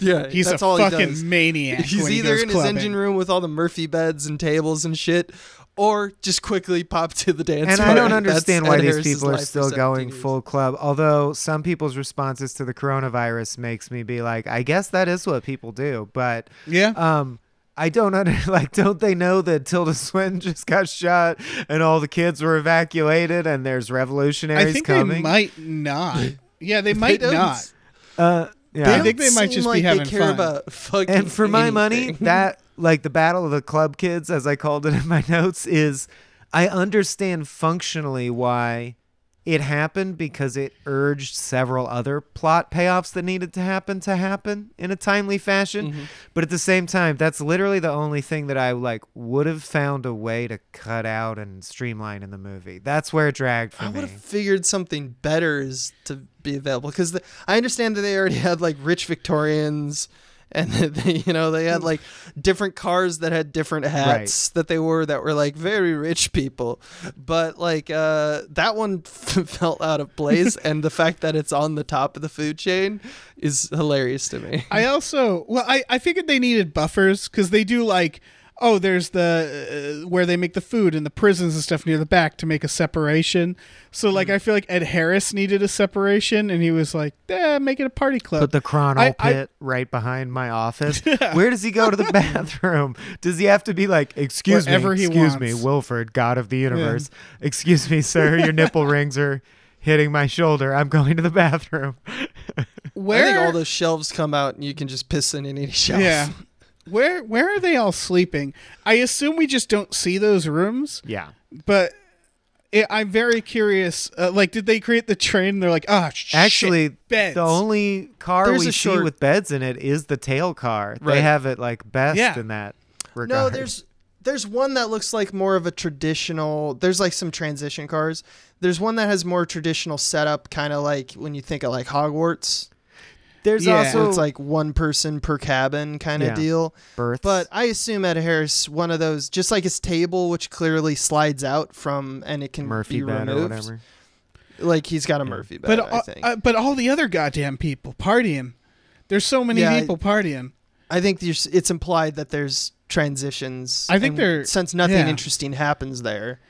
Yeah. He's a fucking maniac. He's either in his engine room with all the Murphy beds and tables and shit, or just quickly pop to the dance. And I don't understand why these people are still going full club. Although some people's responses to the coronavirus makes me be like, I guess that is what people do. But yeah. I don't don't they know that Tilda Swinton just got shot and all the kids were evacuated and there's revolutionaries coming? They might not. Yeah, they might not. Yeah. I think they might just be having fun. About fucking and for my money, that like the Battle of the Club Kids, as I called it in my notes, is I understand functionally why it happened because it urged several other plot payoffs that needed to happen in a timely fashion. Mm-hmm. But at the same time, that's literally the only thing that I like would have found a way to cut out and streamline in the movie. That's where it dragged for me. I would have figured something better is to be available because I understand that they already had like rich Victorians. And they had like different cars that had different hats that they wore that were like very rich people. But like that one felt out of place. And the fact that it's on the top of the food chain is hilarious to me. I also, I figured they needed buffers because they do like, oh, there's the where they make the food and the prisons and stuff near the back to make a separation. So like, I feel like Ed Harris needed a separation and he was like, make it a party club. Put the Krono pit right behind my office. Yeah. Where does he go to the bathroom? Does he have to be like, excuse me, Wilford, God of the universe. Yeah. Excuse me, sir, your nipple rings are hitting my shoulder. I'm going to the bathroom. Where? I think all those shelves come out and you can just piss in any shelf. Yeah. Where are they all sleeping? I assume we just don't see those rooms. Yeah. But I'm very curious. Like, did they create the train? They're like, beds. The only car we see with beds in it is the tail car. Right. They have it like best in that regard. No, there's one that looks like more of a traditional. There's like some transition cars. There's one that has more traditional setup, kind of like when you think of like Hogwarts. There's also it's like one person per cabin kind of deal. Berths. But I assume Ed Harris, one of those, just like his table, which clearly slides out from and it can Murphy be removed. Or whatever. Like he's got a Murphy bed. But I think. But all the other goddamn people partying. There's so many people partying. I think it's implied that there's transitions. I think since nothing interesting happens there.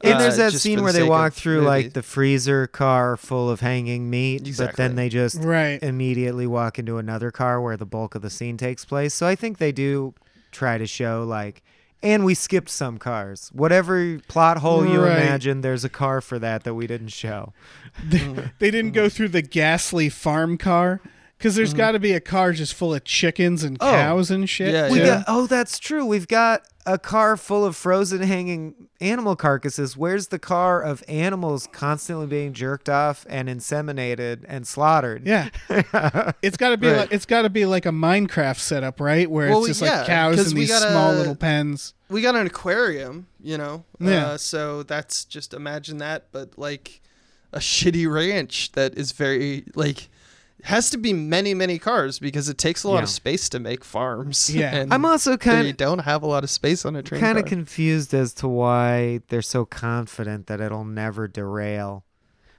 And there's that scene where they walk through like the freezer car full of hanging meat, but then they just immediately walk into another car where the bulk of the scene takes place. So I think they do try to show like, and we skipped some cars. Whatever plot hole you imagine, there's a car for that we didn't show. They didn't go through the ghastly farm car. Because there's got to be a car just full of chickens and cows and shit. Yeah, that's true. We've got a car full of frozen hanging animal carcasses. Where's the car of animals constantly being jerked off and inseminated and slaughtered? Yeah, it's got to be. Right. Like, it's got to be like a Minecraft setup, right? Where it's just like cows in these small little pens. We got an aquarium, you know. Yeah. So that's just imagine that, but like a shitty ranch that is very like. Has to be many cars because it takes a lot of space to make farms. Yeah, and I'm also kind of don't have a lot of space on a train. Kind of confused as to why they're so confident that it'll never derail.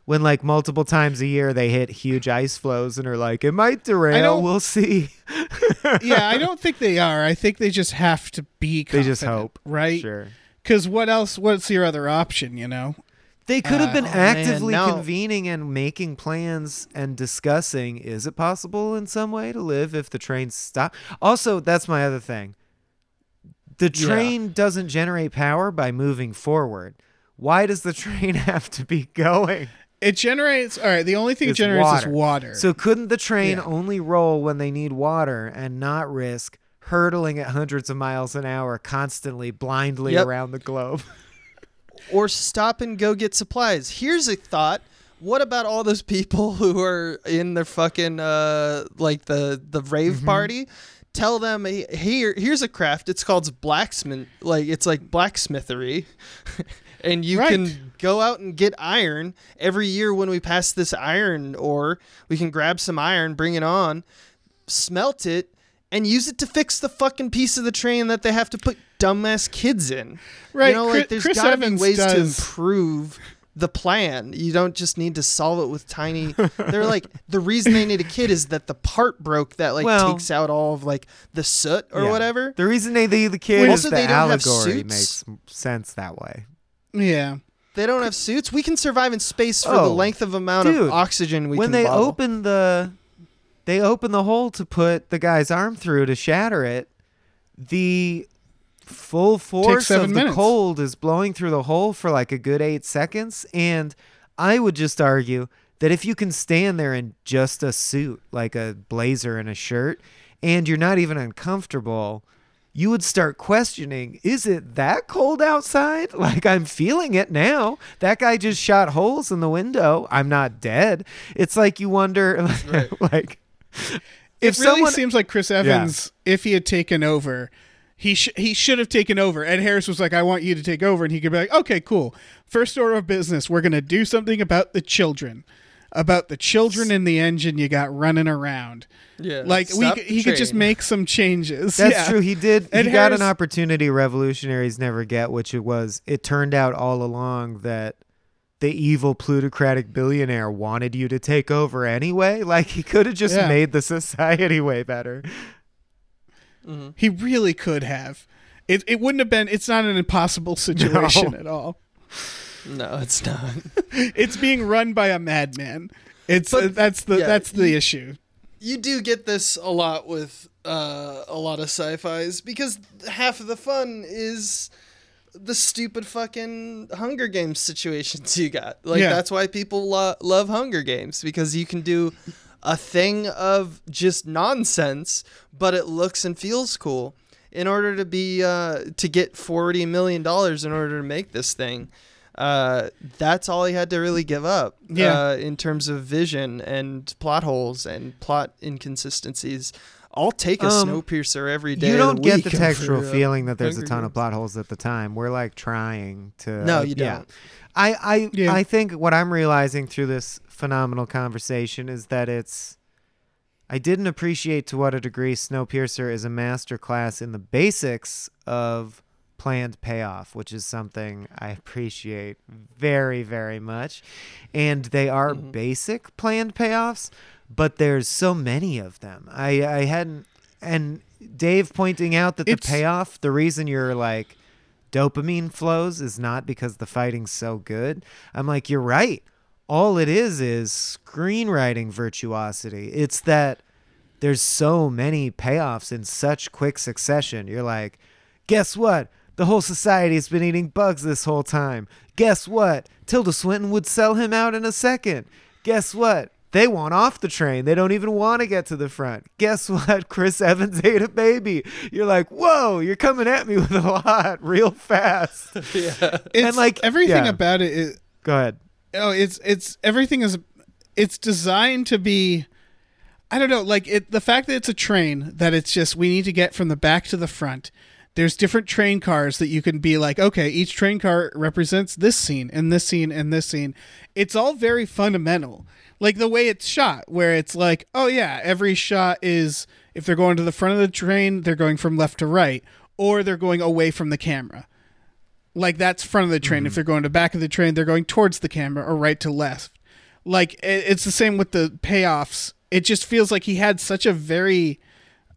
When like multiple times a year they hit huge ice flows and are like, it might derail. We'll see. Yeah, I don't think they are. I think they just have to be. Confident, they just hope, right? Sure. Because what else? What's your other option? You know. They could have been actively convening and making plans and discussing, is it possible in some way to live if the train stopped? Also, that's my other thing. The train doesn't generate power by moving forward. Why does the train have to be going? It generates... All right, the only thing it generates is water. So couldn't the train only roll when they need water and not risk hurtling at hundreds of miles an hour constantly, blindly around the globe? Or stop and go get supplies. Here's a thought. What about all those people who are in their fucking like the rave party? Tell them, here's a craft. It's called blacksmith. Like it's like blacksmithery, and you can go out and get iron every year. When we pass this iron ore, we can grab some iron, bring it on, smelt it, and use it to fix the fucking piece of the train that they have to put dumbass kids in. Right? You know, like there's gotta be ways to improve the plan. You don't just need to solve it with tiny. They're like, the reason they need a kid is that the part broke that like takes out all of like the soot or whatever. The reason they need the kid is the allegory makes sense that way. Yeah. They don't have suits. We can survive in space for the length of amount of oxygen we can bottle. When they open the hole to put the guy's arm through to shatter it, the full force of the cold is blowing through the hole for like a good 8 seconds. And I would just argue that if you can stand there in just a suit, like a blazer and a shirt, and you're not even uncomfortable, you would start questioning, is it that cold outside? Like, I'm feeling it now. That guy just shot holes in the window. I'm not dead. It's like you wonder, like, if really someone seems like Chris Evans, if he had taken over, he should have taken over. Ed Harris was like, I want you to take over. And he could be like, okay, cool. First order of business, we're going to do something about the children. About the children in the engine you got running around. Yeah. Like, he could just make some changes. That's true. He did. Ed Harris got an opportunity revolutionaries never get, which it was. It turned out all along that the evil plutocratic billionaire wanted you to take over anyway. Like, he could have just made the society way better. Mm-hmm. He really could have. It wouldn't have been. It's not an impossible situation at all. No, it's not. It's being run by a madman. That's the issue. You do get this a lot with a lot of sci-fis, because half of the fun is the stupid fucking Hunger Games situations you got. Like that's why people love Hunger Games, because you can do a thing of just nonsense, but it looks and feels cool. In order to be to get $40 million in order to make this thing, that's all he had to really give up in terms of vision and plot holes and plot inconsistencies. I'll take a Snowpiercer every day. You don't get the textual feeling that there's a ton of plot holes at the time. We're like trying to. No, you don't. Yeah. I think what I'm realizing through this phenomenal conversation is that I didn't appreciate to what a degree Snowpiercer is a masterclass in the basics of planned payoff, which is something I appreciate very, very much. And they are basic planned payoffs, but there's so many of them. I hadn't, and Dave pointing out that the payoff, the reason you're like dopamine flows is not because the fighting's so good. I'm like, you're right. All it is screenwriting virtuosity. It's that there's so many payoffs in such quick succession. You're like, guess what? The whole society has been eating bugs this whole time. Guess what? Tilda Swinton would sell him out in a second. Guess what? They want off the train. They don't even want to get to the front. Guess what? Chris Evans ate a baby. You're like, whoa, you're coming at me with a lot real fast. And like everything about it is... Go ahead. Oh, it's designed to be, I don't know, like the fact that it's a train, that it's just, we need to get from the back to the front. There's different train cars that you can be like, okay, each train car represents this scene and this scene and this scene. It's all very fundamental. Like the way it's shot, where it's like, oh yeah, every shot is, if they're going to the front of the train, they're going from left to right, or they're going away from the camera. Like that's front of the train. If they're going to back of the train, they're going towards the camera or right to left. Like it's the same with the payoffs. It just feels like he had such a very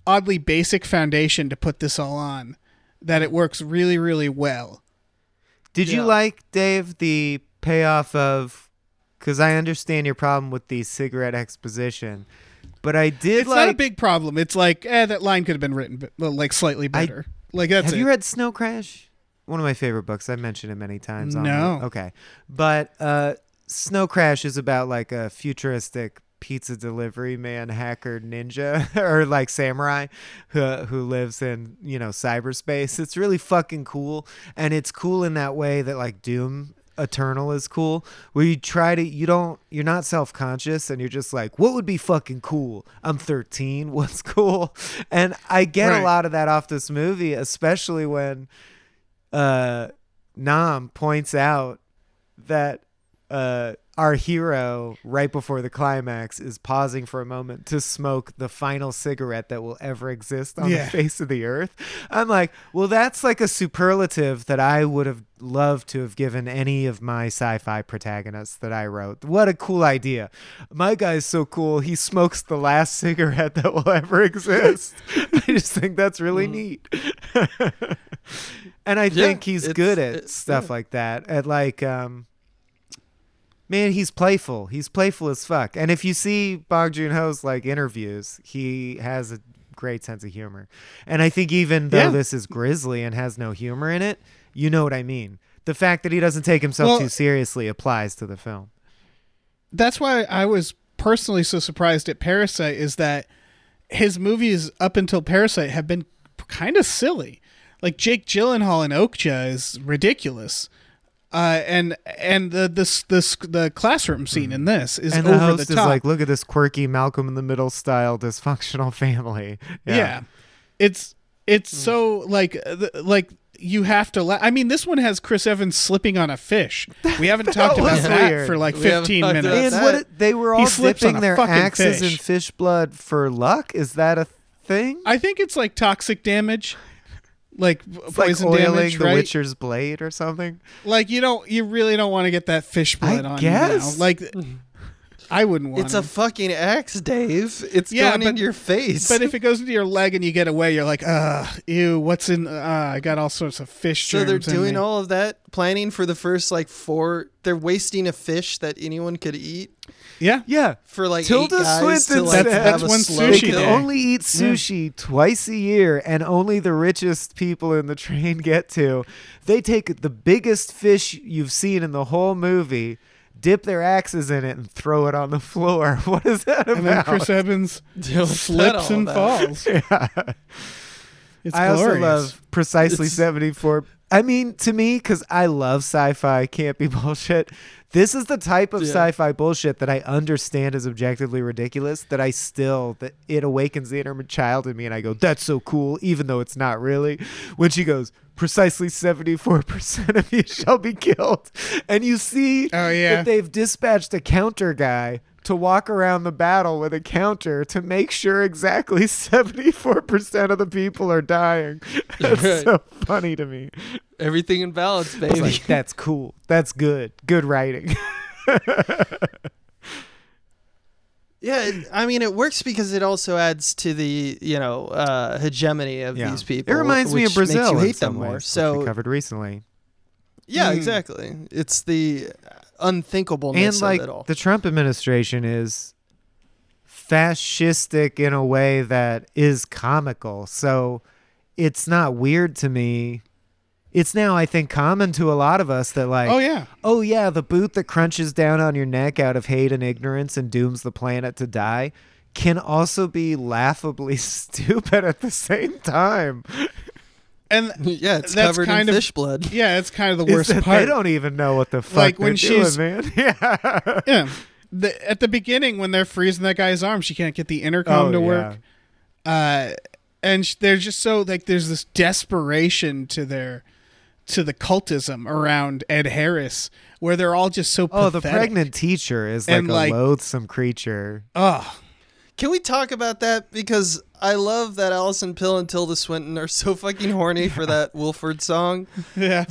oddly basic foundation to put this all on that it works really, really well. Did you like, Dave, the payoff of, because I understand your problem with the cigarette exposition, but I did it's like... It's not a big problem. It's like, that line could have been written but, like slightly better. Have you read Snow Crash? One of my favorite books. I've mentioned it many times. No. Okay. But Snow Crash is about like a futuristic pizza delivery man, hacker, ninja, or like samurai who lives in, cyberspace. It's really fucking cool. And it's cool in that way that like Doom Eternal is cool, where you try to, you're not self-conscious and you're just like, what would be fucking cool? I'm 13. What's cool? And I get a lot of that off this movie, especially when Nam points out that our hero right before the climax is pausing for a moment to smoke the final cigarette that will ever exist on the face of the earth. I'm like, well, that's like a superlative that I would have loved to have given any of my sci-fi protagonists that I wrote. What a cool idea. My guy's so cool. He smokes the last cigarette that will ever exist. I just think that's really neat. And I think he's good at stuff like that. At like, man, he's playful. He's playful as fuck. And if you see Bong Joon-ho's like interviews, he has a great sense of humor. And I think even though this is grisly and has no humor in it, you know what I mean. The fact that he doesn't take himself too seriously applies to the film. That's why I was personally so surprised at Parasite, is that his movies up until Parasite have been kind of silly. Like Jake Gyllenhaal in Okja is ridiculous. And the classroom scene in this is over the top. And the host is like, look at this quirky Malcolm in the Middle style dysfunctional family. Yeah. It's so like you have to laugh. I mean, this one has Chris Evans slipping on a fish. We haven't talked about that for like 15 minutes. And they were all dipping their axes in fish blood for luck. Is that a thing? I think it's like toxic damage. Like it's poison, like oiling damage, the Witcher's blade or something. Like you really don't want to get that fish blood on you now. Like I wouldn't want. It's a fucking axe, Dave. It's going into your face. But if it goes into your leg and you get away, you're like, ew. What's in? I got all sorts of fish. So they're doing all of that planning for the first like four. They're wasting a fish that anyone could eat. Yeah. For like Tilda Swinton, like that's one sushi. They only eat sushi twice a year, and only the richest people in the train get to. They take the biggest fish you've seen in the whole movie, dip their axes in it, and throw it on the floor. What is that about? And then Chris Evans slips and falls. Yeah. It's glorious. Also love precisely 74. I mean, to me, because I love sci-fi, can't be bullshit. This is the type of sci-fi bullshit that I understand is objectively ridiculous, that I still, that it awakens the inner child in me, and I go, that's so cool, even though it's not really. When she goes, precisely 74% of you shall be killed. And you see that they've dispatched a counter guy to walk around the battle with a counter to make sure exactly 74% of the people are dying. That's so funny to me. Everything in balance, baby. Like, that's cool. That's good. Good writing. I mean, it works because it also adds to the, hegemony of these people. It reminds me of Brazil. You hate them more. Ways, so we covered recently. Yeah, exactly. It's the unthinkableness and like of it all. The Trump administration is fascistic in a way that is comical, so it's not weird to me. It's now, I think, common to a lot of us that like, the boot that crunches down on your neck out of hate and ignorance and dooms the planet to die can also be laughably stupid at the same time. And it's covered in fish blood. Yeah, it's kind of the worst part. They don't even know what the fuck like when she's doing, man. At the beginning, when they're freezing that guy's arm, she can't get the intercom to work. And they're just so like there's this desperation to the cultism around Ed Harris, where they're all just so pathetic. The pregnant teacher is like a loathsome creature. Can we talk about that? Because I love that Allison Pill and Tilda Swinton are so fucking horny for that Wilford song. Yeah.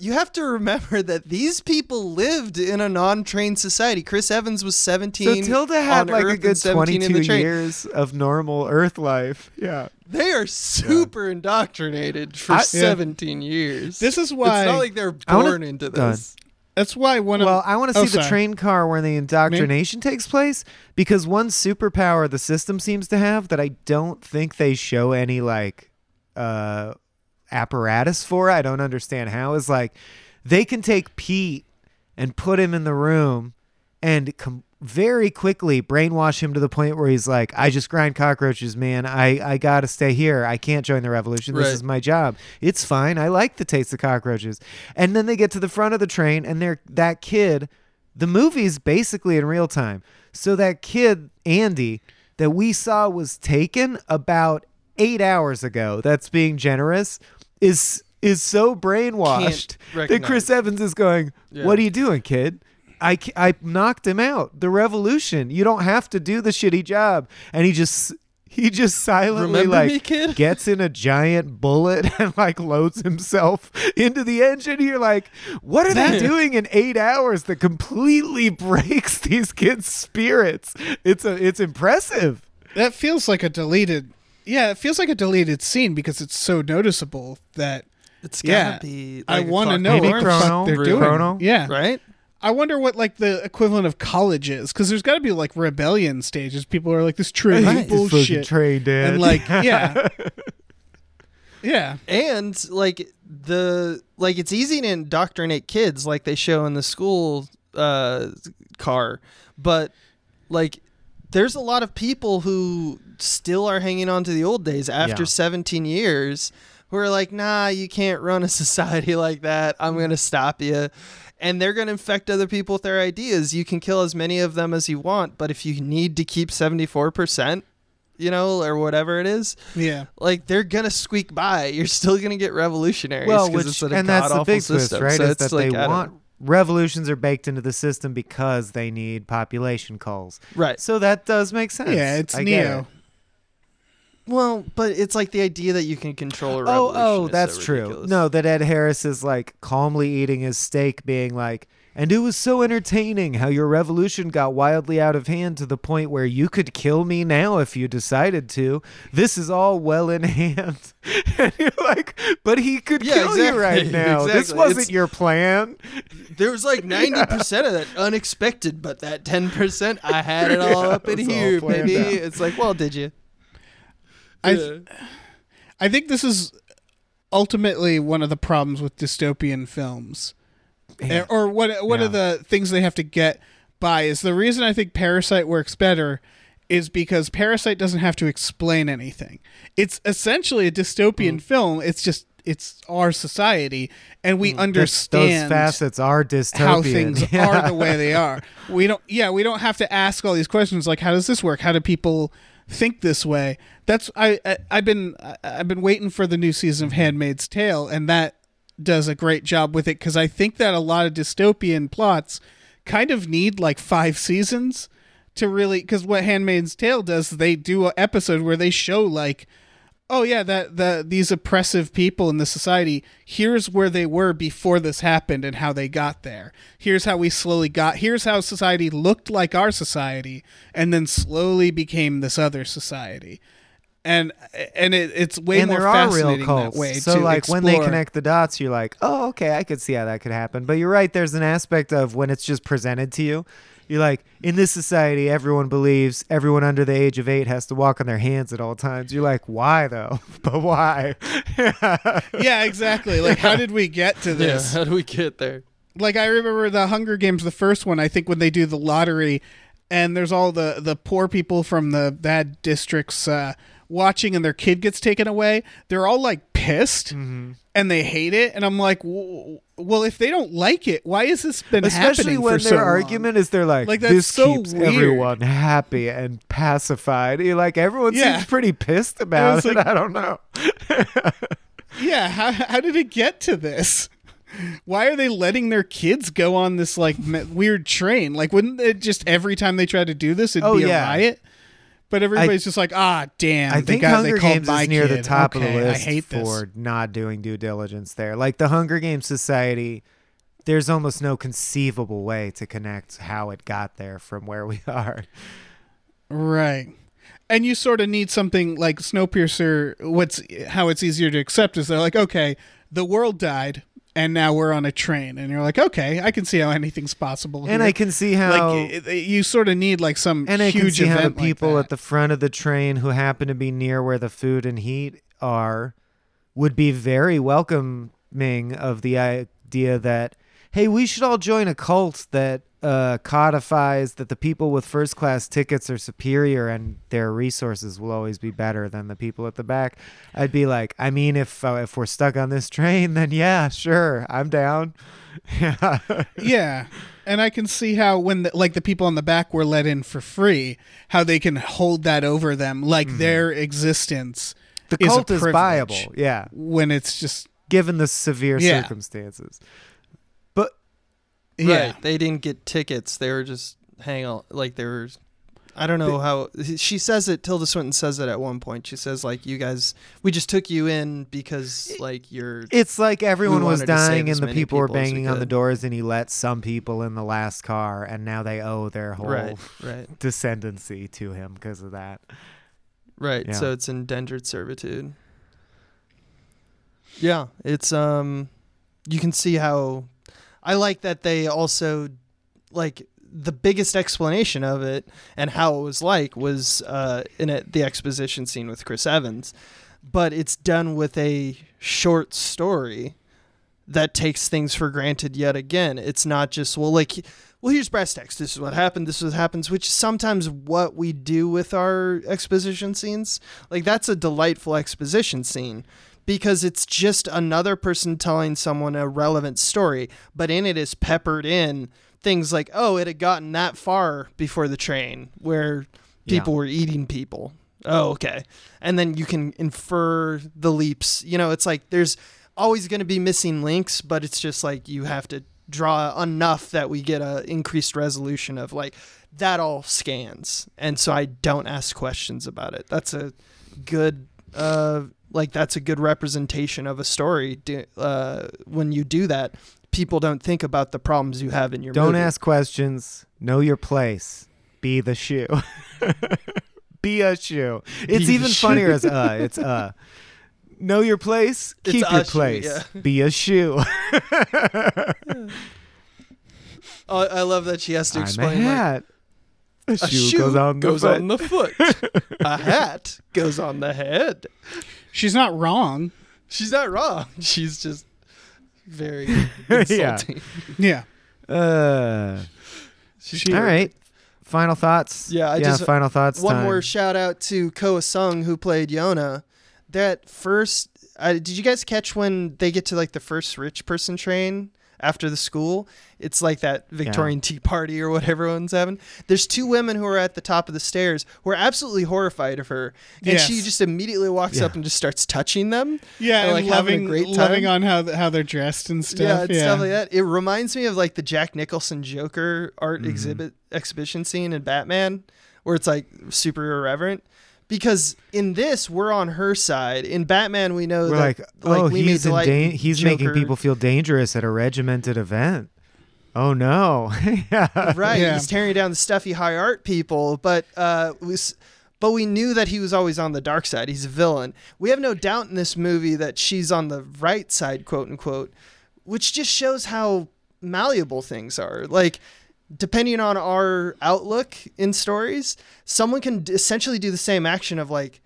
You have to remember that these people lived in a non-trained society. Chris Evans was 17. So Tilda had like a good 22 years of normal Earth life. Yeah. They are super indoctrinated for 17 years. This is why. It's not like they're born into this. That's why I want to see the train car where the indoctrination takes place, because one superpower the system seems to have that I don't think they show any like apparatus for, I don't understand how, is like they can take Pete and put him in the room and very quickly brainwash him to the point where he's like, I just grind cockroaches, man. I got to stay here. I can't join the revolution. Right. This is my job. It's fine. I like the taste of cockroaches. And then they get to the front of the train and they're that kid. The movie's basically in real time. So that kid, Andy, that we saw was taken about 8 hours ago, that's being generous, is so brainwashed that Chris Evans is going, what are you doing, kid? I knocked him out. The revolution. You don't have to do the shitty job. And he just silently gets in a giant bullet and loads himself into the engine. You're like, what are they doing in 8 hours that completely breaks these kids' spirits? It's impressive. That feels like a deleted. Yeah, it feels like a deleted scene because it's so noticeable that it's gotta be. Like, I want to know what Krono, they're doing. Krono? Yeah, right. I wonder what the equivalent of college is, because there's got to be rebellion stages. People are like, this trade bullshit, trade, and yeah. And it's easy to indoctrinate kids, like they show in the school car, but there's a lot of people who still are hanging on to the old days after 17 years who are like, nah, you can't run a society like that. I'm going to stop you. And they're going to infect other people with their ideas. You can kill as many of them as you want, but if you need to keep 74%, or whatever it is, they're going to squeak by. You're still going to get revolutionaries. Well, that's the big twist, right? So it's that they want... Revolutions are baked into the system because they need population calls. Right. So that does make sense. Yeah, it's Neo. Well, but it's the idea that you can control a revolution. Oh, that's true. No, that Ed Harris is calmly eating his steak being and it was so entertaining how your revolution got wildly out of hand to the point where you could kill me now if you decided to. This is all well in hand. And you're but he could kill you right now. Exactly. This wasn't your plan. There was 90% of that unexpected, but that 10%, I had it all up in here, baby. Out. It's well, did you? I think this is ultimately one of the problems with dystopian films. Yeah. Or what are the things they have to get by is the reason I think Parasite works better is because Parasite doesn't have to explain anything. It's essentially a dystopian film. It's our society and we understand those facets are dystopian. How things are the way they are. We don't have to ask all these questions like, how does this work? How do people think this way? That's I've been waiting for the new season of Handmaid's Tale, and that does a great job with it, because I think that a lot of dystopian plots kind of need 5 seasons to really, because what Handmaid's Tale does, they do an episode where they show these oppressive people in the society, here's where they were before this happened and how they got there. Here's how we slowly got, here's how society looked like our society and then slowly became this other society. And it's way more fascinating that way. So when they connect the dots, you're like, oh, okay, I could see how that could happen. But you're right. There's an aspect of when it's just presented to you. You're like, in this society, everyone believes everyone under the age of 8 has to walk on their hands at all times. You're like, why though? But why? Yeah, exactly. How did we get to this? Yeah, how do we get there? I remember The Hunger Games, the first one, I think when they do the lottery and there's all the poor people from the bad districts, watching and their kid gets taken away, they're all pissed and they hate it, and I'm like, well, if they don't like it, why has this been especially happening when for their so argument long? Is they're like that's this so keeps weird. Everyone happy and pacified. You're like, everyone seems pretty pissed about it. I don't know. How did it get to this? Why are they letting their kids go on this weird train? Wouldn't it just every time they try to do this it'd be a riot? But everybody's just like, ah, damn. I think Hunger Games is near the top of the list for not doing due diligence there. The Hunger Games Society, there's almost no conceivable way to connect how it got there from where we are. Right. And you sort of need something like Snowpiercer. How it's easier to accept is they're like, okay, the world died. And now we're on a train, and you're like, okay, I can see how anything's possible here. And I can see how you sort of need some huge event. And I can see how the people at the front of the train who happen to be near where the food and heat are would be very welcoming of the idea that, hey, we should all join a cult that codifies that the people with first class tickets are superior and their resources will always be better than the people at the back, I'd be like, I mean, if we're stuck on this train, then yeah, sure, I'm down. Yeah. Yeah. And I can see how when the people on the back were let in for free, how they can hold that over them, like their existence. The cult is viable. Yeah. When it's just given the severe circumstances. Yeah. Right. They didn't get tickets. They were just hang on. Like, they were, I don't know how she says it. Tilda Swinton says it at one point. She says, like, you guys, we just took you in because, like, you're. It's like everyone was dying and the people were banging on the doors, and he let some people in the last car, and now they owe their whole descendancy to him because of that. Right. Yeah. So it's indentured servitude. Yeah. It's, you can see how. I like that they also, like, the biggest explanation of it and how it was like was the exposition scene with Chris Evans, but it's done with a short story that takes things for granted yet again. It's not just, here's brass tacks. This is what happened. This is what happens, which is sometimes what we do with our exposition scenes. Like, that's a delightful exposition scene, because it's just another person telling someone a relevant story, but in it is peppered in things like, oh, it had gotten that far before the train where people were eating people. Oh, okay. And then you can infer the leaps. You know, it's like there's always going to be missing links, but it's just like you have to draw enough that we get a increased resolution of, like, that all scans. And so I don't ask questions about it. That's a good... that's a good representation of a story. When you do that, people don't think about the problems you have in your movie. Don't ask questions. Know your place. Be the shoe. Be a shoe. It's even funnier as it's know your place. Keep your place. Be a shoe. Oh, I love that she has to explain. I'm a hat. A shoe goes on the foot. A hat goes on the head. She's not wrong. She's not wrong. She's just very insulting. Yeah. All right. Final thoughts. Yeah. Final thoughts. One more shout out to Koa Sung, who played Yona. That first, did you guys catch when they get to, like, the first rich person train? After the school, it's like that Victorian tea party or whatever everyone's having. There's two women who are at the top of the stairs who are absolutely horrified of her. And she just immediately walks up and just starts touching them. Yeah. And like having a great time. Loving on how they're dressed and stuff. Yeah, stuff like that. It reminds me of, like, the Jack Nicholson Joker art exhibition scene in Batman, where it's, like, super irreverent. Because in this, we're on her side. In Batman, we know he's making people feel dangerous at a regimented event. Oh, no. Right. Yeah. He's tearing down the stuffy high art people. But we knew that he was always on the dark side. He's a villain. We have no doubt in this movie that she's on the right side, quote unquote, which just shows how malleable things are. Like, depending on our outlook in stories, someone can essentially do the same action of, like,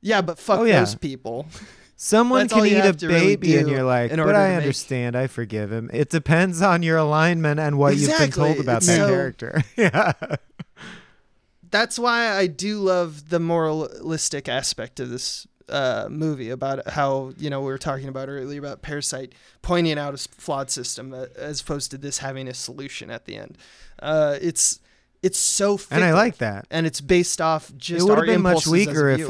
yeah, but fuck those people. Someone can eat a baby really, and you're like, but I understand. I forgive him. It depends on your alignment and what you've been told about that character. Yeah. That's why I do love the moralistic aspect of this movie, about how, you know, we were talking about earlier about Parasite pointing out a flawed system as opposed to this having a solution at the end. It's so fickle, and I like that, and it's based off just. It would have been much weaker if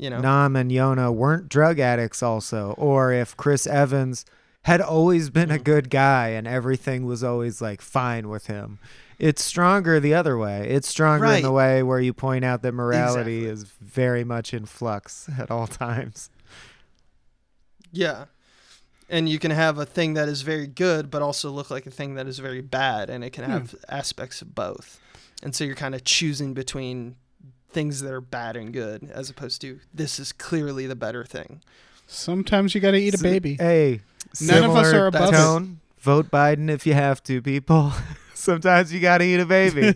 Nam and Yona weren't drug addicts also, or if Chris Evans had always been a good guy and everything was always, like, fine with him. It's stronger the other way. It's stronger in the way where you point out that morality is very much in flux at all times. Yeah. And you can have a thing that is very good, but also look like a thing that is very bad, and it can have aspects of both. And so you're kind of choosing between things that are bad and good, as opposed to this is clearly the better thing. Sometimes you got to eat a baby. Hey, none of us are above it. Vote Biden if you have to, people. Sometimes you gotta eat a baby.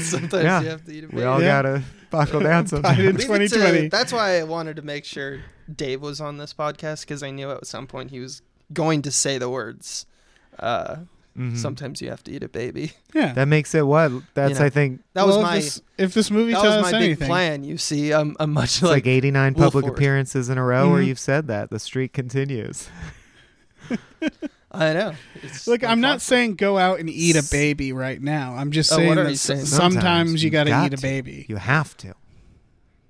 Sometimes you have to eat a baby. We all gotta buckle down sometimes. In 2020. That's why I wanted to make sure Dave was on this podcast, because I knew at some point he was going to say the words Mm-hmm. Sometimes you have to eat a baby. Yeah, that makes it what? That's I think that was my. If this movie tells us anything, big plan. You see, I'm much like 89 Wilford. Public appearances in a row where you've said that the streak continues. I know. It's Look, I'm not saying go out and eat a baby right now. I'm just saying, what are you saying? Sometimes you got to eat a baby. You have to.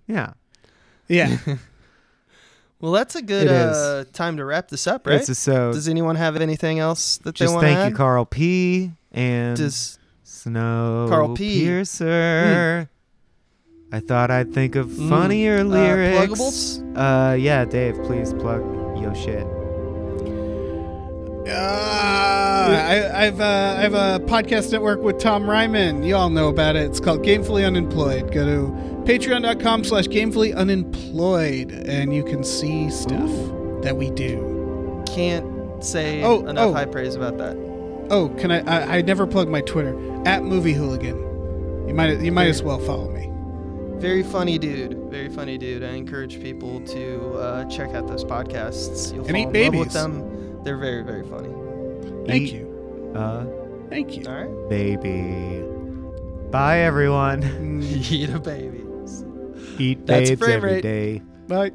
Yeah. Yeah. Well, that's a good time to wrap this up, right? Does anyone have anything else that they want to add? Just thank you, Carl P. and Snowpiercer. I thought I'd think of funnier lyrics. Pluggables? Yeah, Dave, please plug your shit. I have a podcast network with Tom Ryman. You all know about it. It's called Gamefully Unemployed. Go to patreon.com/gamefullyunemployed and you can see stuff that we do. Can't say enough high praise about that. Oh, can I never plug my Twitter @MovieHooligan. You might as well follow me. Very funny dude. Very funny dude. I encourage people to check out those podcasts. You'll fall in love with them. They're very, very funny. Thank you. Thank you. All right. Baby. Bye, everyone. Eat a baby. Eat babes every day. Bye.